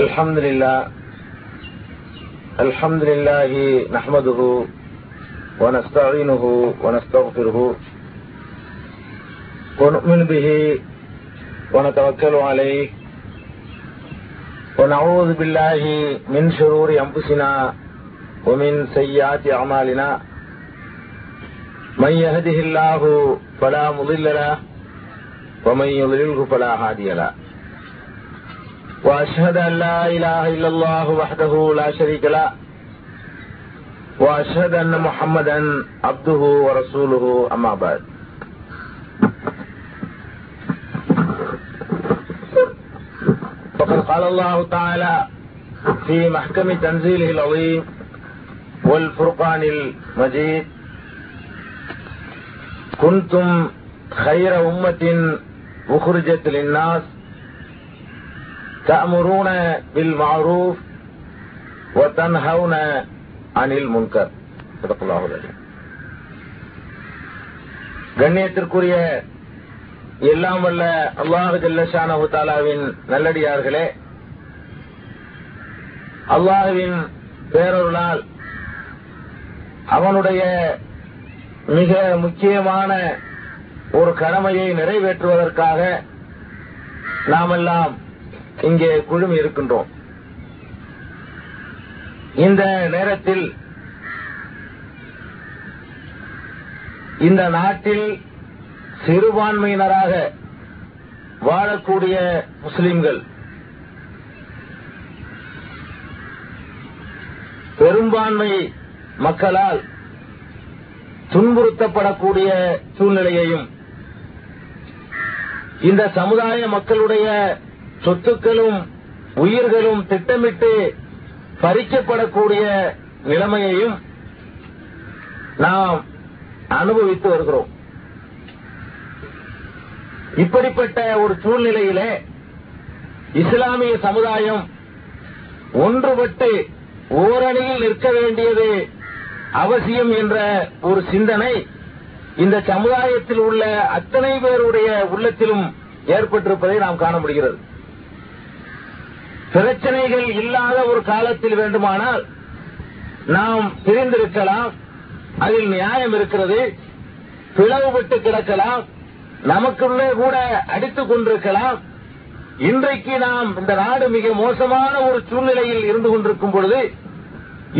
الحمد لله نحمده ونستعينه ونستغفره ونؤمن به ونتوكل عليه ونعوذ بالله من شرور أنفسنا ومن سيئات أعمالنا من يهده الله فلا مضل له ومن يضلله فلا هادي له وأشهد أن لا إله إلا الله وحده لا شريك له وأشهد أن محمدا عبده ورسوله أما بعد فقد قال الله تعالى في محكم تنزيله العظيم والفرقان المجيد كنتم خير أمة أخرجت للناس تأمرون بالمعروف وتنهون عن المنكر صدق الله العظيم. கண்ணியத்திற்குரிய எல்லாம் வல்ல அல்லாஹ் ஜல்ல ஷானஹு தஆலாவின் நல்லடியார்களே, அல்லாஹ்வின் பேரருளால் அவனுடைய மிக முக்கியமான ஒரு கடமையை நிறைவேற்றுவதற்காக நாமெல்லாம் இங்கே குழுமி இருக்கின்றோம். இந்த நேரத்தில் இந்த நாட்டில் சிறுபான்மையினராக வாழக்கூடிய முஸ்லிம்கள் பெரும்பான்மை மக்களால் துன்புறுத்தப்படக்கூடிய சூழ்நிலையையும் இந்த சமுதாய மக்களுடைய சொத்துக்களும் உயிர்களும் திட்டமிட்டு பறிக்கப்படக்கூடிய நிலைமையையும் நாம் அனுபவித்து வருகிறோம். இப்படிப்பட்ட ஒரு சூழ்நிலையிலே இஸ்லாமிய சமுதாயம் ஒன்றுபட்டு ஓரணியில் நிற்க வேண்டியது அவசியம் என்ற ஒரு சிந்தனை இந்த சமுதாயத்தில் உள்ள அத்தனை பேருடைய உள்ளத்திலும் ஏற்பட்டிருப்பதை நாம் காண முடிகிறது. பிரச்சனைகள் இல்லாத ஒரு காலத்தில் வேண்டுமானால் நாம் பிரிந்திருக்கலாம், அதில் நியாயம் இருக்கிறது, பிளவுபட்டு கிடக்கலாம், நமக்குள்ளே கூட அடித்துக் கொண்டிருக்கலாம். இன்றைக்கு நாம் இந்த நாடு மிக மோசமான ஒரு சூழ்நிலையில் இருந்து கொண்டிருக்கும் பொழுது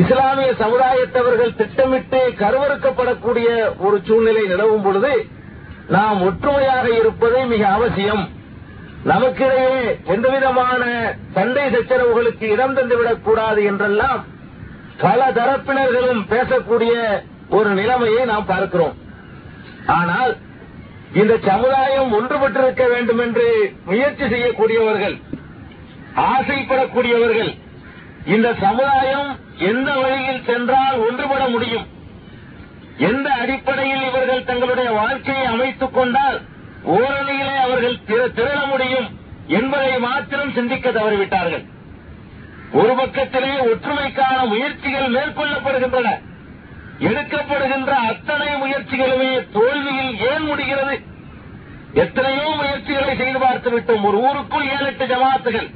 இஸ்லாமிய சமுதாயத்தவர்கள் திட்டமிட்டு கருவறுக்கப்படக்கூடிய ஒரு சூழ்நிலை நிலவும் பொழுது நாம் ஒற்றுமையாக இருப்பது மிக அவசியம். நமக்கிடையே எந்தவிதமான சண்டை சச்சரவுகளுக்கு இடம் தந்துவிடக் கூடாது என்றெல்லாம் பல தரப்பினர்களும் பேசக்கூடிய ஒரு நிலைமையை நாம் பார்க்கிறோம். ஆனால் இந்த சமுதாயம் ஒன்றுபட்டிருக்க வேண்டும் என்று முயற்சி செய்யக்கூடியவர்கள், ஆசைப்படக்கூடியவர்கள், இந்த சமுதாயம் எந்த வழியில் சென்றால் ஒன்றுபட முடியும், எந்த அடிப்படையில் இவர்கள் தங்களுடைய வாழ்க்கையை அமைத்துக் கொண்டால் ஓரணியிலே அவர்கள் திரள முடியும் என்பதை மாத்திரம் சிந்திக்க தவறிவிட்டார்கள். ஒரு பக்கத்திலே ஒற்றுமைக்கான முயற்சிகள் மேற்கொள்ளப்படுகின்றன, எடுக்கப்படுகின்ற அத்தனை முயற்சிகளுமே தோல்வியில் ஏன் முடிகிறது? எத்தனையோ முயற்சிகளை செய்து பார்த்து விட்டோம். ஒரு ஊருக்குள் 7-8 ஜமாத்துகள்,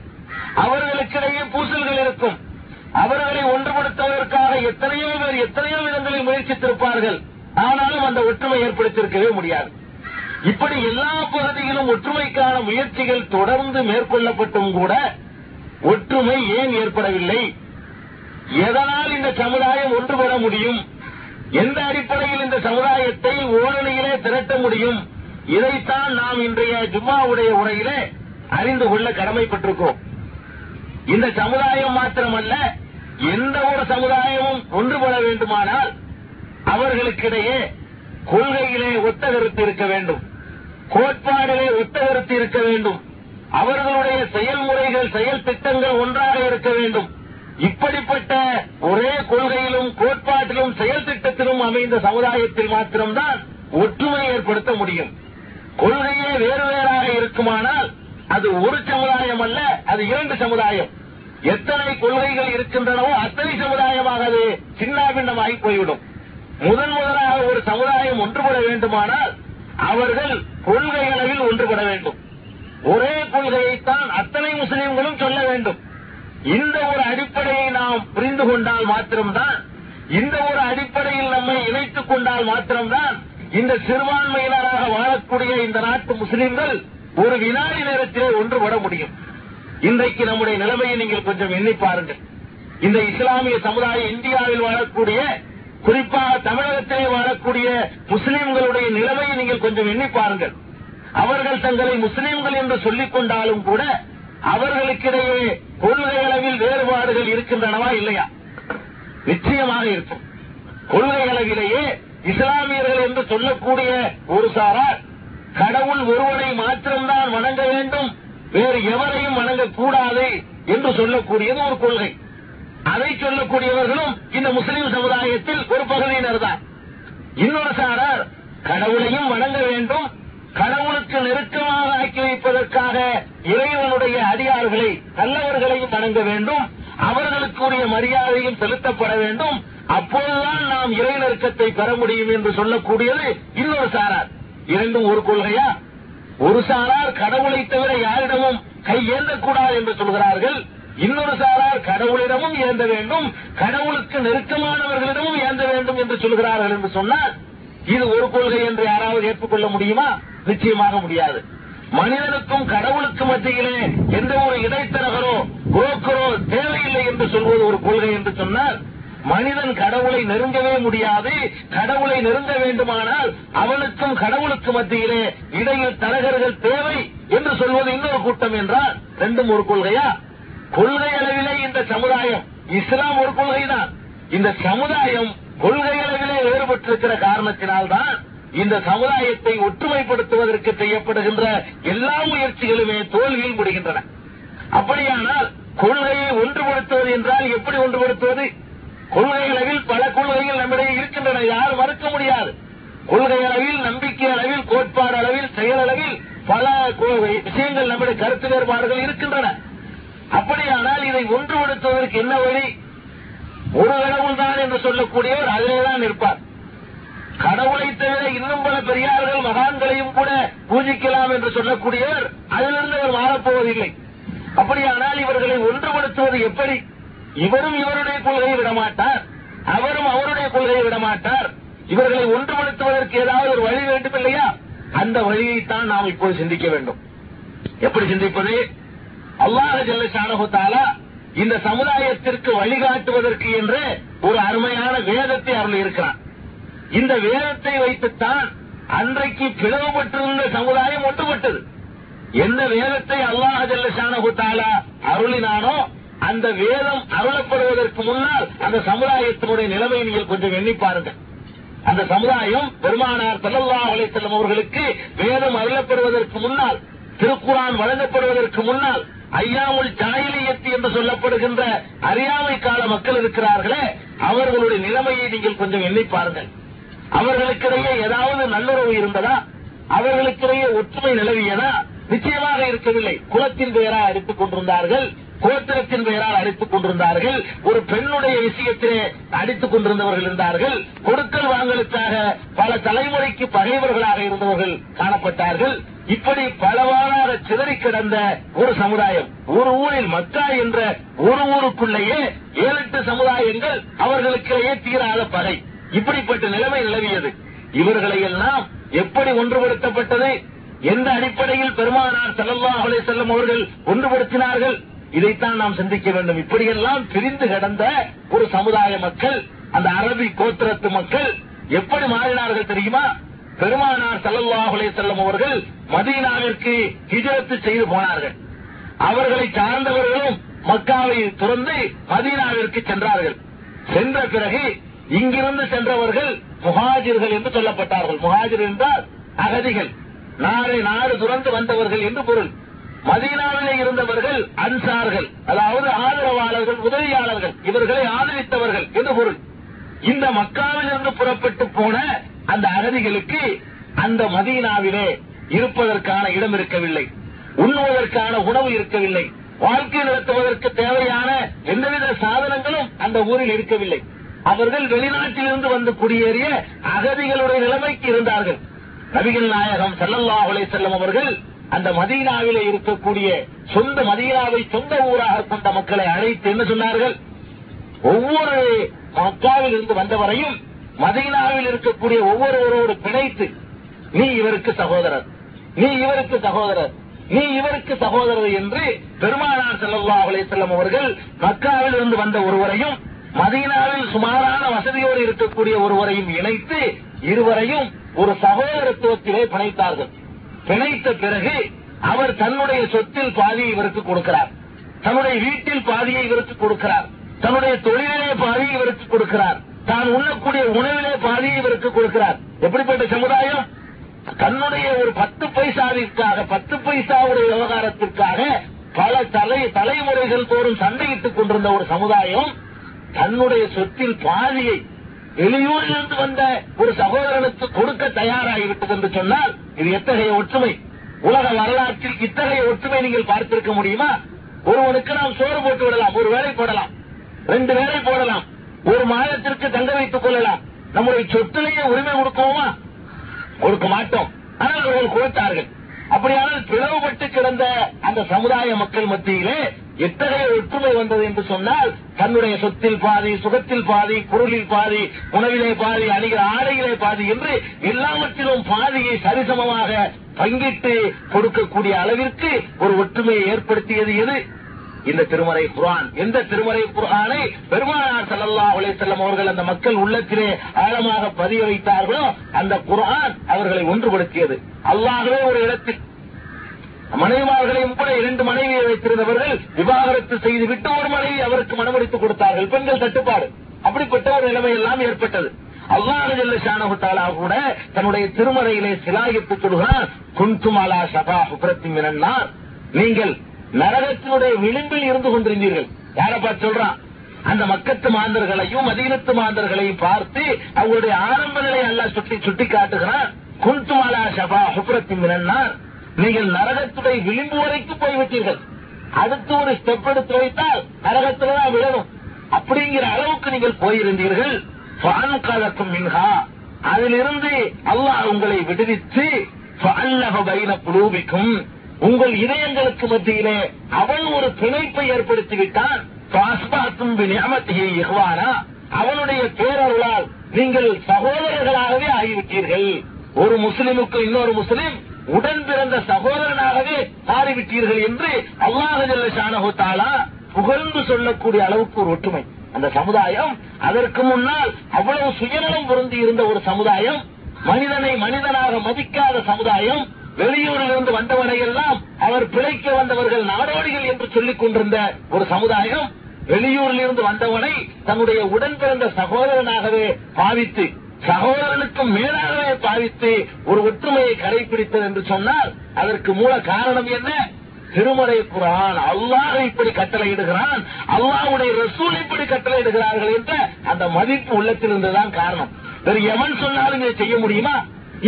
அவர்களுக்கிடையே பூசல்கள் இருக்கும், அவர்களை ஒன்றுபடுத்துவதற்காக எத்தனையோ பேர் எத்தனையோ விதங்களில் முயற்சித்திருப்பார்கள், ஆனாலும் அந்த ஒற்றுமை ஏற்படுத்தியிருக்கவே முடியாது. இப்படி எல்லா பகுதியிலும் ஒற்றுமைக்கான முயற்சிகள் தொடர்ந்து மேற்கொள்ளப்பட்டும் கூட ஒற்றுமை ஏன் ஏற்படவில்லை? எதனால் இந்த சமுதாயம் ஒன்றுபட முடியும்? எந்த அடிப்படையில் இந்த சமுதாயத்தை ஓரணியிலே திரட்ட முடியும்? இதைத்தான் நாம் இன்றைய ஜும்மாவுடைய உரையிலே அறிந்து கொள்ள கடமைப்பட்டிருக்கிறோம். இந்த சமுதாயம் மாத்திரமல்ல, எந்த ஒரு சமுதாயமும் ஒன்றுபட வேண்டுமானால் அவர்களுக்கிடையே கொள்கையிலே ஒத்த கருத்து இருக்க வேண்டும், கோட்பாடிலே ஒத்த கருத்து இருக்க வேண்டும், அவர்களுடைய செயல்முறைகள் செயல் திட்டங்கள் ஒன்றாக இருக்க வேண்டும். இப்படிப்பட்ட ஒரே கொள்கையிலும் கோட்பாட்டிலும் செயல் திட்டத்திலும் அமைந்த சமுதாயத்தில் மாத்திரம்தான் ஒற்றுமை ஏற்படுத்த முடியும். கொள்கையே வேறு வேறாக இருக்குமானால் அது ஒரு சமுதாயம் அல்ல, அது 2 சமுதாயம். எத்தனை கொள்கைகள் இருக்கின்றனவோ அத்தனை சமுதாயமாக அது சின்னாபின்னமாகி போய்விடும். முதலாக ஒரு சமுதாயம் ஒன்றுபட வேண்டுமானால் அவர்கள் கொள்கை அளவில் ஒன்றுபட வேண்டும். ஒரே கொள்கையைத்தான் அத்தனை முஸ்லிம்களும் சொல்ல வேண்டும். இந்த ஒரு அடிப்படையை நாம் புரிந்து கொண்டால் மாத்திரம்தான், இந்த ஒரு அடிப்படையில் நம்மை இணைத்துக் கொண்டால் மாத்திரம்தான் இந்த சிறுபான்மையினராக வாழக்கூடிய இந்த நாட்டு முஸ்லிம்கள் ஒரு வினாடி நேரத்திலே ஒன்றுபட முடியும். இன்றைக்கு நம்முடைய நிலைமையை நீங்கள் கொஞ்சம் எண்ணி பாருங்கள். இந்த இஸ்லாமிய சமுதாயம் இந்தியாவில் வாழக்கூடிய, குறிப்பாக தமிழகத்திலே வாழக்கூடிய முஸ்லிம்களுடைய நிலைமையை நீங்கள் கொஞ்சம் எண்ணி பாருங்கள். அவர்கள் தங்களை முஸ்லிம்கள் என்று சொல்லிக் கொண்டாலும் கூட அவர்களுக்கிடையே கொள்கை அளவில் வேறுபாடுகள் இருக்கின்றனவா இல்லையா? நிச்சயமாக இருக்கும். கொள்கை அளவிலேயே இஸ்லாமியர்கள் என்று சொல்லக்கூடிய ஒரு சாரார் கடவுள் ஒருவனை மாத்திரம்தான் வணங்க வேண்டும், வேறு எவரையும் வணங்கக்கூடாது என்று சொல்லக்கூடியது ஒரு கொள்கை. அதை சொல்லக்கூடியவர்களும் இந்த முஸ்லிம் சமுதாயத்தில் ஒரு பகுதியினர் தான். இன்னொரு சாரார் கடவுளையும் வணங்க வேண்டும், கடவுளுக்கு நெருக்கமாக ஆக்கி வைப்பதற்காக இறைவனுடைய அடியார்களை நல்லவர்களையும் வணங்க வேண்டும், அவர்களுக்குரிய மரியாதையும் செலுத்தப்பட வேண்டும், அப்போதுதான் நாம் இறை நெருக்கத்தை பெற முடியும் என்று சொல்லக்கூடியது இன்னொரு சாரார். இரண்டும் ஒரு கொள்கையா? ஒரு சாரார் கடவுளை தவிர யாரிடமும் கையேந்தக்கூடாது என்று சொல்கிறார்கள், இன்னொரு சாரார் கடவுளிடமும் ஏந்த வேண்டும், கடவுளுக்கு நெருக்கமானவர்களிடமும் ஏந்த வேண்டும் என்று சொல்கிறார்கள் என்று சொன்னால் இது ஒரு கொள்கை என்று யாராவது ஏற்றுக்கொள்ள முடியுமா? நிச்சயமாக முடியாது. மனிதனுக்கும் கடவுளுக்கு மத்தியிலே எந்த ஒரு இடைத்தரகரோ புரோக்கரோ தேவையில்லை என்று சொல்வது ஒரு கொள்கை என்று சொன்னால் மனிதன் கடவுளை நெருங்கவே முடியாது. கடவுளை நெருங்க வேண்டுமானால் அவனுக்கும் கடவுளுக்கு மத்தியிலே இடையில் தரகர்கள் தேவை என்று சொல்வது இன்னொரு கூட்டம் என்றால் ரெண்டும் ஒரு கொள்கையா? கொள்கை அளவிலே இந்த சமுதாயம், இஸ்லாம் ஒரு கொள்கைதான், இந்த சமுதாயம் கொள்கை அளவிலே வேறுபட்டிருக்கிற காரணத்தினால்தான் இந்த சமுதாயத்தை ஒற்றுமைப்படுத்துவதற்கு செய்யப்படுகின்ற எல்லா முயற்சிகளுமே தோல்வியில் முடிகின்றன. அப்படியானால் கொள்கையை ஒன்றுபடுத்துவது என்றால் எப்படி ஒன்றுபடுத்துவது? கொள்கை அளவில் பல கொள்கைகள் நம்மிடையே இருக்கின்றன, யாரும் மறுக்க முடியாது. கொள்கை அளவில், நம்பிக்கை அளவில், கோட்பாடு அளவில், செயல் அளவில் பல விஷயங்கள் நம்முடைய கருத்து வேறுபாடுகள் இருக்கின்றன. அப்படியானால் இதை ஒன்றுபடுத்துவதற்கு என்ன வழி? ஒரு கடவுள் தான் என்று சொல்லக்கூடியவர் அதிலேதான் இருப்பார். கடவுளை தவிர இன்னும் பல பெரியார்கள் மகான்களையும் கூட பூஜிக்கலாம் என்று சொல்லக்கூடியவர் அதிலிருந்து அவர் மாறப்போவதில்லை. அப்படியானால் இவர்களை ஒன்றுபடுத்துவது எப்படி? இவரும் இவருடைய கொள்கையை விடமாட்டார், அவரும் அவருடைய கொள்கையை விடமாட்டார். இவர்களை ஒன்றுபடுத்துவதற்கு ஏதாவது ஒரு வழி வேண்டும் இல்லையா? அந்த வழியைத்தான் நாம் இப்போது சிந்திக்க வேண்டும். எப்படி சிந்திப்பது? அல்லாஹ் ஜல்ல ஷானஹு தஆலா இந்த சமுதாயத்திற்கு வழிகாட்டுவதற்கு என்று ஒரு அருமையான வேதத்தை அருள் இருக்கிறார். இந்த வேதத்தை வைத்துத்தான் அன்றைக்கு பிளவுபட்டிருந்த சமுதாயம் ஒன்றுபட்டது. எந்த வேதத்தை அல்லாஹ் ஜல்ல ஷானஹு தஆலா அருளினானோ அந்த வேதம் அருளப்படுவதற்கு முன்னால் அந்த சமுதாயத்தினுடைய நிலைமை நீங்கள் கொஞ்சம் எண்ணி பாருங்க. அந்த சமுதாயம் பெருமானார் ஸல்லல்லாஹு அலைஹி வஸல்லம் அவர்களுக்கு வேதம் அருளப்படுவதற்கு முன்னால், திருக்குர்ஆன் வழங்கப்படுவதற்கு முன்னால், ஐயாமுல் ஜாஹிலியத் என்று சொல்லப்படுகின்ற அறியாமை கால மக்கள் இருக்கிறார்களே, அவர்களுடைய நிலைமையை நீங்கள் கொஞ்சம் எண்ணி பாருங்கள். அவர்களுக்கிடையே ஏதாவது நல்லுறவு இருந்ததா? அவர்களுக்கிடையே ஒற்றுமை நிலவியதா? நிச்சயமாக இருக்கவில்லை. குலத்தின் பெயரால் அடித்துக் கொண்டிருந்தார்கள், கோத்திரத்தின் பெயரால் அடித்துக் கொண்டிருந்தார்கள், ஒரு பெண்ணுடைய விஷயத்திலே அடித்துக் கொண்டிருந்தவர்கள் இருந்தார்கள், கொடுக்கல் வாங்கலுக்காக பல தலைமுறைக்கு பகைவர்களாக இருந்தவர்கள் காணப்பட்டார்கள். இப்படி பலவாறாக சிதறி கிடந்த ஒரு சமுதாயம், ஒரு ஊரில் மக்கா என்ற ஒரு ஊருக்குள்ளேயே 7-8 சமுதாயங்கள், அவர்களுக்கிடையே தீராத பகை, இப்படிப்பட்ட நிலைமை நிலவியது. இவர்களை எல்லாம் எப்படி ஒன்றுபடுத்தப்பட்டது? எந்த அடிப்படையில் பெருமானார் ஸல்லல்லாஹு அலைஹி வஸல்லம் அவர்கள் ஒன்றுபடுத்தினார்கள்? இதைத்தான் நாம் சிந்திக்க வேண்டும். இப்படியெல்லாம் பிரிந்து கிடந்த ஒரு சமுதாய மக்கள், அந்த அரபி கோத்திரத்து மக்கள் எப்படி மாறினார்கள் தெரியுமா? பெருமானார் ஸல்லல்லாஹு அலைஹி வஸல்லம் அவர்கள் மதீனாவிற்கு ஹிஜ்ரத் செய்து போனார்கள். அவர்களை சார்ந்தவர்களும் மக்காவை துறந்து மதீனாவிற்கு சென்றார்கள். சென்ற பிறகு இங்கிருந்து சென்றவர்கள் முஹாஜிர்கள் என்று சொல்லப்பட்டார்கள். முஹாஜிர் என்றால் அகதிகள், நாடு துறந்து வந்தவர்கள் என்று பொருள். மதீனாவிலே இருந்தவர்கள் அன்சார்கள், அதாவது ஆதரவாளர்கள், உதவியாளர்கள், இவர்களை ஆதரித்தவர்கள் என்று பொருள். இந்த மக்காவிலிருந்து புறப்பட்டு போன அந்த அகதிகளுக்கு அந்த மதீனாவிலே இருப்பதற்கான இடம் இருக்கவில்லை, உண்ணுவதற்கான உணவு இருக்கவில்லை, வாழ்க்கை நடத்துவதற்கு தேவையான எந்தவித சாதனங்களும் அந்த ஊரில் இருக்கவில்லை. அவர்கள் வெளிநாட்டிலிருந்து வந்து குடியேறிய அகதிகளுடைய நிலைமைக்கு இருந்தார்கள். நபிகள் நாயகம் ஸல்லல்லாஹு அலைஹி வஸல்லம் அவர்கள் அந்த மதீனாவிலே இருக்கக்கூடிய சொந்த மதீனாவை சொந்த ஊராக கொண்ட மக்களை அழைத்து என்ன சொன்னார்கள், ஒவ்வொரு மக்காவில் இருந்து வந்தவரையும் மதீனாவில் இருக்கக்கூடிய ஒவ்வொருவரோடு பிணைத்து நீ இவருக்கு சகோதரர், நீ இவருக்கு சகோதரர், நீ இவருக்கு சகோதரர் என்று பெருமானார் ஸல்லல்லாஹு அலைஹி வஸல்லம் அவர்கள் மக்காவில் இருந்து வந்த ஒருவரையும் மதீனாவில் சுமாரான வசதியோடு இருக்கக்கூடிய ஒருவரையும் இணைத்து இருவரையும் ஒரு சகோதரத்துவத்திலே பிணைத்தார்கள். பிணைத்த பிறகு அவர் தன்னுடைய சொத்தில் பாதியை இவருக்கு கொடுக்கிறார், தன்னுடைய வீட்டில் பாதியை இவருக்கு கொடுக்கிறார், தன்னுடைய தொழிலே பாதியை இவருக்கு கொடுக்கிறார், தான் உண்ணக்கூடிய உணவிலே பாதியை இவருக்கு கொடுக்கிறார். எப்படிப்பட்ட சமுதாயம், தன்னுடைய ஒரு 10 பைசாவிற்காக 10 பைசாவுடைய விவகாரத்திற்காக பல தலைமுறைகள் தோறும் சண்டையிட்டுக் கொண்டிருந்த ஒரு சமுதாயம் தன்னுடைய சொத்தில் பாதியை வெளியூரிலிருந்து வந்த ஒரு சகோதரனுக்கு கொடுக்க தயாராகிவிட்டது என்று சொன்னால் இது எத்தகைய ஒற்றுமை! உலக வரலாற்றில் இத்தகைய ஒற்றுமை நீங்கள் பார்த்திருக்க முடியுமா? ஒருவனுக்கு நாம் சோறு போட்டு விடலாம், ஒரு வேளை போடலாம், 2 வேளை போடலாம், ஒரு மாதத்திற்கு தங்க வைத்துக் கொள்ளலாம். நம்முடைய சொத்திலேயே உரிமை கொடுக்கவுமா? கொடுக்க மாட்டோம். ஆனால் அவர்கள் கொடுத்தார்கள். அப்படியானால் பிளவுபட்டு கிடந்த அந்த சமுதாய மக்கள் மத்தியிலே எத்தகைய ஒற்றுமை வந்தது என்று சொன்னால், தன்னுடைய சொத்தில் பாதி, சுகத்தில் பாதி, பொருளில் பாதி, உணவிலே பாதி, அணிகிற ஆடையிலே பாதி என்று எல்லாவற்றிலும் பாதியை சரிசமமாக பங்கிட்டு கொடுக்கக்கூடிய அளவிற்கு ஒரு ஒற்றுமையை ஏற்படுத்தியது எது? இந்த திருமறை குர்ஆன். எந்த திருமறை குர்ஆனை பெருமானார் ஸல்லல்லாஹு அலைஹி வஸல்லம் அவர்கள் அந்த மக்கள் உள்ளத்திலே ஆழமாக பதிய வைத்தார்களோ அந்த குர்ஆன் அவர்களை ஒன்றுபடுத்தியது. அல்லாஹ்வே ஒரு இடத்தில் மனைவிமார்களையும் கூட 2 மனைவியை வைத்திருந்தவர்கள் விவாகரத்து செய்துவிட்டு ஒரு மனைவி அவருக்கு மனமுடித்துக் கொடுத்தார்கள். பெண்கள் தட்டுப்பாடு, அப்படிப்பட்ட ஒரு நிலைமை எல்லாம் ஏற்பட்டது. அல்லாஹ் ஜல்ல ஷானஹு தஆலா கூட தன்னுடைய திருமறையிலே சிலாகித்து சொல்கிறார், குன்தும் அலா ஷஃபா ஹுஃப்ரத்தின் மினன் நார், நீங்கள் நரகத்தினுடைய விளிம்பில் இருந்து கொண்டிருந்தீர்கள். யாரப்பா சொல்றான்? அந்த மக்கத்து மாந்தர்களையும் மதீனத்து மாந்தர்களையும் பார்த்து அவருடைய ஆரம்ப நிலையை அல்லாஹ் சுட்டி காட்டுகிறான். குன்தும் அலா ஷஃபா ஹுஃப்ரத்தின் மினன் நார், நீங்கள் நரகத்துடைய விளிம்பு வரைக்கும் போய்விட்டீர்கள். அடுத்து ஒரு ஸ்டெப் எடுத்து வைத்தால் நரகத்தில்தான் விழணும். அப்படிங்கிற அளவுக்கு நீங்கள் போயிருந்தீர்கள். ஃபஅன்கதகும் மின்ஹா, அதிலிருந்து அல்லாஹ் உங்களை விடுவித்து ஃபஅல்லஃப பைன குலூபிக்கும், உங்கள் இதயங்களுக்கு மத்தியிலே அவன் ஒரு பிணைப்பை ஏற்படுத்திவிட்டான். ஃபஅஸ்பஹ்தும் பிநிஅமதிஹி இஹ்வானா, அவனுடைய பேரருளால் நீங்கள் சகோதரர்களாகவே ஆகிவிட்டீர்கள். ஒரு முஸ்லிமுக்கு இன்னொரு முஸ்லிம் உடன் பிறந்த சகோதரனாகவே மாறிவிட்டீர்கள் என்று அல்லாஹ் ஜல்ல ஷானஹு தஆலா புகழ்ந்து சொல்லக்கூடிய அளவுக்கு ஒரு ஒற்றுமை அந்த சமுதாயம். அதற்கு முன்னால் அவ்வளவு சுயநலம் பொருந்தி இருந்த ஒரு சமுதாயம், மனிதனை மனிதனாக மதிக்காத சமுதாயம், வெளியூரிலிருந்து வந்தவரையெல்லாம் அவர் பிழைக்க வந்தவர்கள், நாடோடிகள் என்று சொல்லிக் கொண்டிருந்த ஒரு சமுதாயம், வெளியூரிலிருந்து வந்தவனை தன்னுடைய உடன் பிறந்த சகோதரனாகவே பாவித்து, சகோதரனுக்கும் மேலாகவே பாவித்து ஒரு ஒற்றுமையை கடைபிடித்தது என்று சொன்னால் அதற்கு மூல காரணம் என்ன? திருமறை குர்ஆன். அல்லாஹ் இப்படி கட்டளையிடுகிறான், அல்லாஹ்வுடைய ரசூல் இப்படி கட்டளையிடுகிறார்கள் என்ற அந்த மதிப்பு உள்ளத்தில் இருந்ததுதான் காரணம். வேறு எவன் சொன்னாலும் இதை செய்ய முடியுமா?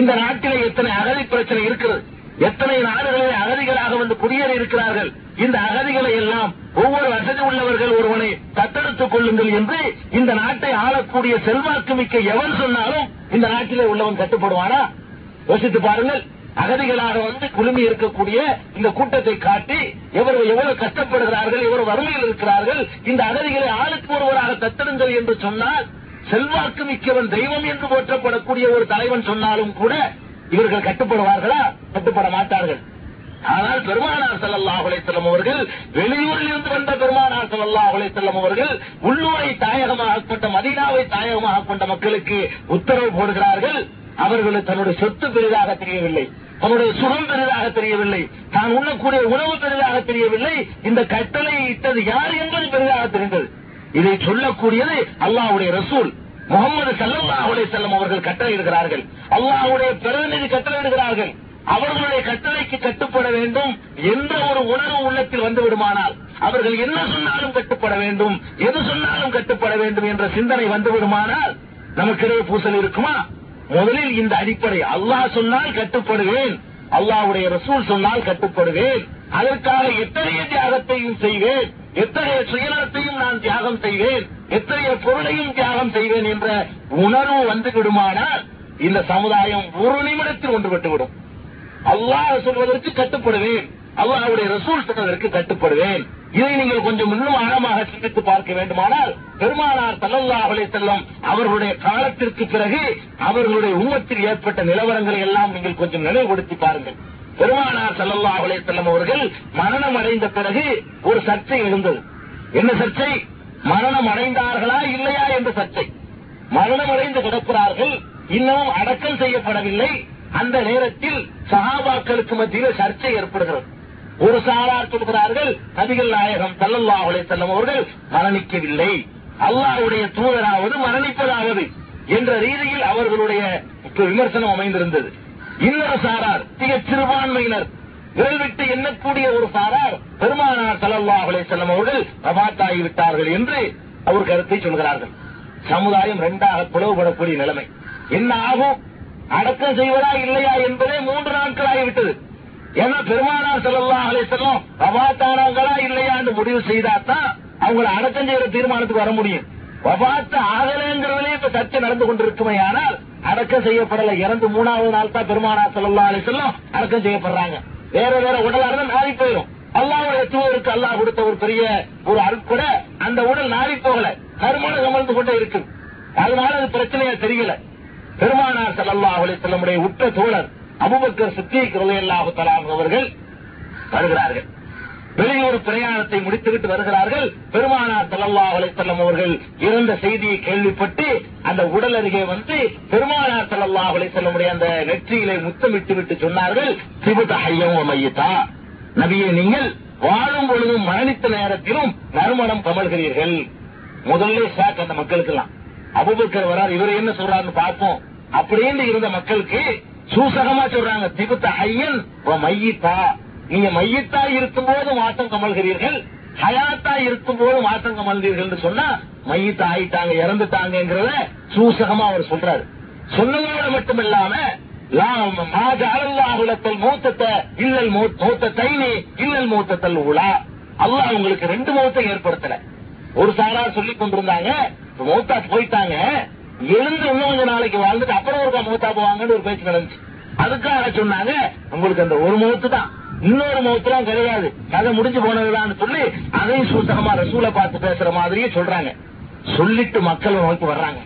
இந்த நாட்டிலே எத்தனை அகதி பிரச்சனை இருக்கிறது, எத்தனை நாடுகளிலே அகதிகளாக வந்து குடியேறி இருக்கிறார்கள். இந்த அகதிகளை எல்லாம் ஒவ்வொரு வசதி உள்ளவர்கள் ஒருவனை தத்தெடுத்துக் கொள்ளுங்கள் என்று இந்த நாட்டை ஆளக்கூடிய செல்வாக்கு மிக்க எவன் சொன்னாலும் இந்த நாட்டிலே உள்ளவன் கட்டுப்படுவானா? யோசித்து பாருங்கள். அகதிகளாக வந்து குழுமி இருக்கக்கூடிய இந்த கூட்டத்தை காட்டி எவ்வளவு கஷ்டப்படுகிறார்கள், எவ்வளவு வறுமையில் இருக்கிறார்கள், இந்த அகதிகளை ஆளுக்கு ஒருவராக தத்தெடுங்கள் என்று சொன்னால் செல்வாக்கு மிக்கவன், தெய்வம் என்று போற்றப்படக்கூடிய ஒரு தலைவன் சொன்னாலும் கூட இவர்கள் கட்டுப்படுவார்களா? கட்டுப்பட மாட்டார்கள். ஆனால் பெருமானார் ஸல்லல்லாஹு அலைஹி வஸல்லம் அவர்கள் வெளியூரில் இருந்து வந்த பெருமானார் ஸல்லல்லாஹு அலைஹி வஸல்லம் அவர்கள் உள்ளூரை தாயகமாக கொண்ட, மதீனாவை தாயகமாக கொண்ட மக்களுக்கு உத்தரவு போடுகிறார்கள். அவர்கள் தன்னுடைய சொத்து பெரிதாக தெரியவில்லை, தன்னுடைய சுகம் பெரிதாக தெரியவில்லை, தான் உண்ணக்கூடிய உணவு பெரிதாக தெரியவில்லை, இந்த கட்டளை இட்டது யார் என்பது பெரிதாக தெரிந்தது. இதை சொல்லக்கூடியது அல்லாஹ்வுடைய ரசூல் முஹம்மது ஸல்லல்லாஹு அலைஹி வஸல்லம் அவர்கள் கட்டளையிடுகிறார்கள், அல்லாஹ்வுடைய பிரதிநிதி கட்டளையிடுகிறார்கள். அவர்களுடைய கட்டளைக்கு கட்டுப்பட வேண்டும் என்ற ஒரு உணர்வு உள்ளத்தில் வந்துவிடுமானால், அவர்கள் என்ன சொன்னாலும் கட்டுப்பட வேண்டும், எது சொன்னாலும் கட்டுப்பட வேண்டும் என்ற சிந்தனை வந்துவிடுமானால் நமக்கிடையே பூசல் இருக்குமா? முதலில் இந்த அடிப்படை, அல்லாஹ் சொன்னால் கட்டுப்படுவேன், அல்லாஹ்வுடைய ரசூல் சொன்னால் கட்டுப்படுவேன், அதற்காக எத்தகைய தியாகத்தையும் செய்வேன், எத்தகைய சுயநலத்தையும் நான் தியாகம் செய்வேன், எத்தகைய பொருளையும் தியாகம் செய்வேன் என்ற உணர்வு வந்துவிடுமானால் இந்த சமுதாயம் ஒரு நிமிடத்தில் ஒன்றுபட்டுவிடும். அல்லாஹ் சொல்வதற்கு கட்டுப்படுவேன், அல்லாஹ்வுடைய ரசூல் சொல்வதற்கு கட்டுப்படுவேன். இதை நீங்கள் கொஞ்சம் இன்னும் ஆழமாக சிந்தித்து பார்க்க வேண்டுமானால், பெருமானார் ஸல்லல்லாஹு அலைஹி வஸல்லம் அவர்களுடைய காலத்திற்கு பிறகு அவர்களுடைய உம்மத்தில் ஏற்பட்ட நிலவரங்களை எல்லாம் நீங்கள் கொஞ்சம் நினைவுபடுத்தி பாருங்கள். பெருமானார் ஸல்லல்லாஹு அலைஹி வஸல்லம் அவர்கள் மரணம் அடைந்த பிறகு ஒரு சர்ச்சை எழுந்தது. என்ன சர்ச்சை? மரணம் அடைந்தார்களா இல்லையா என்ற சர்ச்சை. மரணம் அடைந்து கிடக்கிறார்கள், இன்னமும் அடக்கம் செய்யப்படவில்லை. அந்த நேரத்தில் சஹாபாக்களுக்கு மத்தியில் சர்ச்சை ஏற்படுகிறது. ஒரு சாரார் சொல்கிறார்கள், நபிகள் நாயகம் ஸல்லல்லாஹு அலைஹி வஸல்லம் அவர்கள் மரணிக்கவில்லை, அல்லாஹ்வுடைய தூதராவது மரணிப்பதாவது என்ற ரீதியில் அவர்களுடைய விமர்சனம் அமைந்திருந்தது. இன்னொரு சாரார், மிக சிறுபான்மையினர், விரல் விட்டு எண்ணக்கூடிய ஒரு சாரார், பெருமானார் ஸல்லல்லாஹு அலைஹி வஸல்லம் அவர்கள் வஃபாத்தாகிவிட்டார்கள் என்று அவர் கருத்தை சொல்கிறார்கள். சமுதாயம் இரண்டாக பிளவுபடக்கூடிய நிலைமை. என்ன ஆகும்? அடக்கம் செய்வதா இல்லையா என்பதே 3 நாட்கள் ஆகிவிட்டது. ஏன்னா பெருமானார் ஸல்லல்லாஹு அலைஹி வஸல்லம் வஃபாத்தானாங்களா இல்லையா என்று முடிவு செய்தாதான் அவங்களை அடக்கம் செய்கிற தீர்மானத்துக்கு வர முடியும். வஃபாத்து ஆகலைங்கிறதுலே இப்ப சர்ச்சை நடந்து கொண்டிருக்குமே. ஆனால் அடக்கம் செய்யப்படலை. இறந்து 3வது நாள் தான் பெருமானார் ஸல்லல்லாஹு அலைஹி வஸல்லம் அடக்கம் செய்யப்படுறாங்க. வேற வேற உடலாக தான் நாரி போயிடும். அல்லாஹ்வுடைய தூதருக்கு அல்லாஹ் கொடுத்த ஒரு பெரிய ஒரு அருட்கொட, அந்த உடல் நாரி போகல, கருமணம் கமர்ந்து கொண்டே இருக்கு. அதனால அது பிரச்சனையா தெரியல. பெருமானார் ஸல்லல்லாஹு அலைஹி வஸல்லம் உடைய உற்ற தோழர் அபூபக்கர் சித்தீக் ரலியல்லாஹு தஆலா அவர்கள் வருகிறார்கள். வெளியூர் பிரயாணத்தை முடித்துவிட்டு வருகிறார்கள். பெருமானார் ஸல்லல்லாஹு அலைஹி வஸல்லம் அவர்கள் இறந்த செய்தியை கேள்விப்பட்டு அந்த உடல் அருகே வந்து பெருமானார் ஸல்லல்லாஹு அலைஹி வஸல்லம் உடைய அந்த நெற்றியிலே முத்தமிட்டுவிட்டு சொன்னார்கள், திபுத ஹய்யன் வ மய்யிதா, நபியே நீங்கள் வாழும் பொழுதும் மரணித்த நேரத்திலும் நறுமணம் கமழ்கிறீர்கள். முதல்ல ஷாக் அந்த மக்களுக்கெல்லாம். அபூபக்கர் வரார், இவர் என்ன சொல்றாருன்னு பார்ப்போம் அப்படின்னு இருந்த மக்களுக்கு சூசகமா சொல்றாங்க, திபுத்த ஹய்யன் வ மய்யிதா, நீங்க மையத்தா இருக்கும் போது மாற்றம் கமழ்கிறீர்கள், ஹயாத்தா இருக்கும் போது மாற்றம் கமழ்கிறீர்கள் சொன்னா மையத்தா ஆயிட்டாங்க, இறந்துட்டாங்கிறத சூசகமா அவர் சொல்றாரு. சொன்னதோட மட்டுமில்லாம மூத்தத்தை இல்லல் மூத்தத்தை இல்லல் மூத்தத்தல் உலா, அல்லாஹ் உங்களுக்கு 2 மௌத்தை ஏற்படுத்தல. ஒரு சாரா சொல்லி கொண்டிருந்தாங்க, மௌத்தா போயிட்டாங்க, எழுந்து இன்னும் கொஞ்ச நாளைக்கு வாழ்ந்துட்டு அப்புறம் ஒருக்கா மௌத்தா போவாங்கன்னு ஒரு பேச்சு நடந்துச்சு. அதுக்காக சொன்னாங்க, உங்களுக்கு அந்த ஒரு மௌத்து தான், இன்னொரு மௌத்தெல்லாம் கிடையாது, கதை முடிஞ்சு போனதுதான் சொல்லி அதையும் சூசகமா ரசூலை பார்த்து பேசுற மாதிரியே சொல்றாங்க. சொல்லிட்டு மக்கள் நோக்கி வர்றாங்க.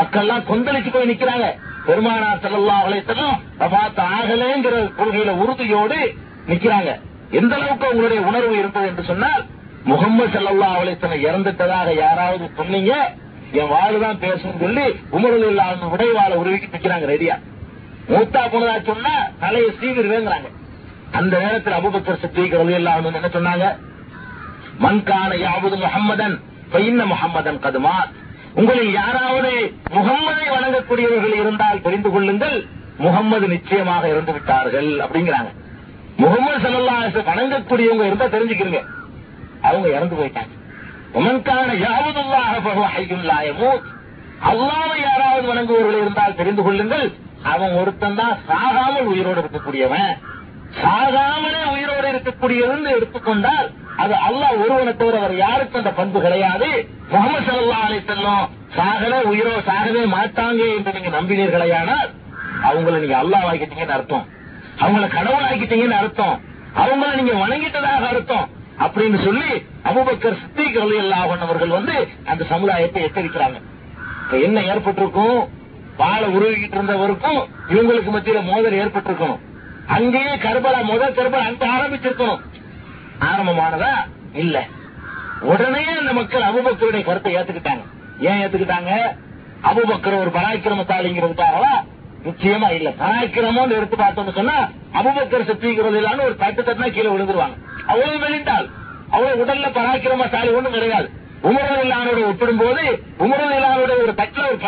மக்கள்லாம் கொந்தளிச்சு போய் நிக்கிறாங்க. பெருமானார் ஸல்லல்லாஹு அலைஹி வஸல்லம் வஃபாத் ஆகலைங்கிற கொள்கையில உறுதியோடு நிக்கிறாங்க. எந்த அளவுக்கு அவங்களுடைய உணர்வு இருந்தது என்று சொன்னால், முஹம்மது ஸல்லல்லாஹு அலைஹி வஸல்லம் இறந்துட்டதாக யாராவது சொன்னீங்க, என் வாழ்தான் பேசும் சொல்லி உமர் இல்லாத உடைவாளை உருவிட்டு நிக்கிறாங்க. ரெடியா மூத்தா போனதா சொன்னா தலையை சீவிடுவேங்கிறாங்க. அந்த நேரத்தில் அபூபக்கர் சித்தீக் ரலியல்லாஹு அன்ஹு என்ன சொன்னாங்க, மன் கான யாபுது முஹம்மதன் ஃபைன்ன முஹம்மதன் கத் மாத், உங்களில் யாராவது முஹம்மதை வணங்கக்கூடியவர்கள் இருந்தால் தெரிந்து கொள்ளுங்கள், முஹம்மது நிச்சயமாக இறந்து விட்டார்கள் அப்படிங்கிறாங்க. முஹம்மது ஸல்லல்லாஹு அலைஹி வஸல்லம் வணங்கக்கூடியவங்க இருந்தா தெரிஞ்சுக்கிறீங்க, அவங்க இறந்து போயிட்டாங்க. மன் கான யாபுதுல்லாஹ ஃபஹுவ ஹய்யுன் லா யமூத், அல்லாஹ்வை யாராவது வணங்குவவர்கள் இருந்தால் தெரிந்து கொள்ளுங்கள், அவன் ஒருத்தன் தான் சாகாமல் உயிரோடு இருக்கக்கூடியவன். சாகாமலே உயிரோடு இருக்கக்கூடியது எடுத்துக்கொண்டால் அது அல்லாஹ் ஒருவனை தவிர அவர் யாருக்கும் அந்த பண்பு கிடையாது. முஹம்மது ஸல்லல்லாஹு அலைஹி வஸல்லம் சாகல உயிரோ சாகவே மாட்டாங்க என்று நீங்க நம்பினீர்களையானால் அவங்களை நீங்க அல்லாஹ் ஆக்கிட்டீங்கன்னு அர்த்தம், அவங்களை கடவுள் ஆக்கிட்டீங்கன்னு அர்த்தம், அவங்களை நீங்க வணங்கிட்டதாக அர்த்தம் அப்படின்னு சொல்லி அபூபக்கர் சித்தீக் ரலியல்லாஹு அன்ஹு அவர்கள் வந்து அந்த சமுதாயத்தை எச்சரிக்கிறாங்க. இப்ப என்ன ஏற்பட்டிருக்கும்? பாலை உருவிக்கிட்டு இருந்தவருக்கும் இவங்களுக்கு மத்தியில மோதல் ஏற்பட்டிருக்கணும். அங்கேயே கர்பலா கர்பலா அன்பு ஆரம்பிச்சிருக்கணும். ஆரம்பமானதா இல்ல. உடனே அந்த மக்கள் அபூபக்கருடைய கருத்தை ஏத்துக்கிட்டாங்க. ஏன் ஏத்துக்கிட்டாங்க? அபூபக்கர் ஒரு பராக்கிரமத்தாளிங்கிறதுக்காகவா? நிச்சயமா இல்ல. பராக்கிரமம்னு எடுத்து பார்த்தோம்னு சொன்னா அபூபக்கர் சித்தீக் இல்லாமல் ஒரு தட்டு தட்டுனா கீழே விழுந்துருவாங்க. அவ்வளவு வெளியிட்டால் அவ்வளவு உடல்ல பராக்கிரமசாலி ஒன்றும் கிடையாது. உமர் இல்லானோட ஒப்பிடும் போது உமர் இல்லானோட ஒரு தட்டுல ஒரு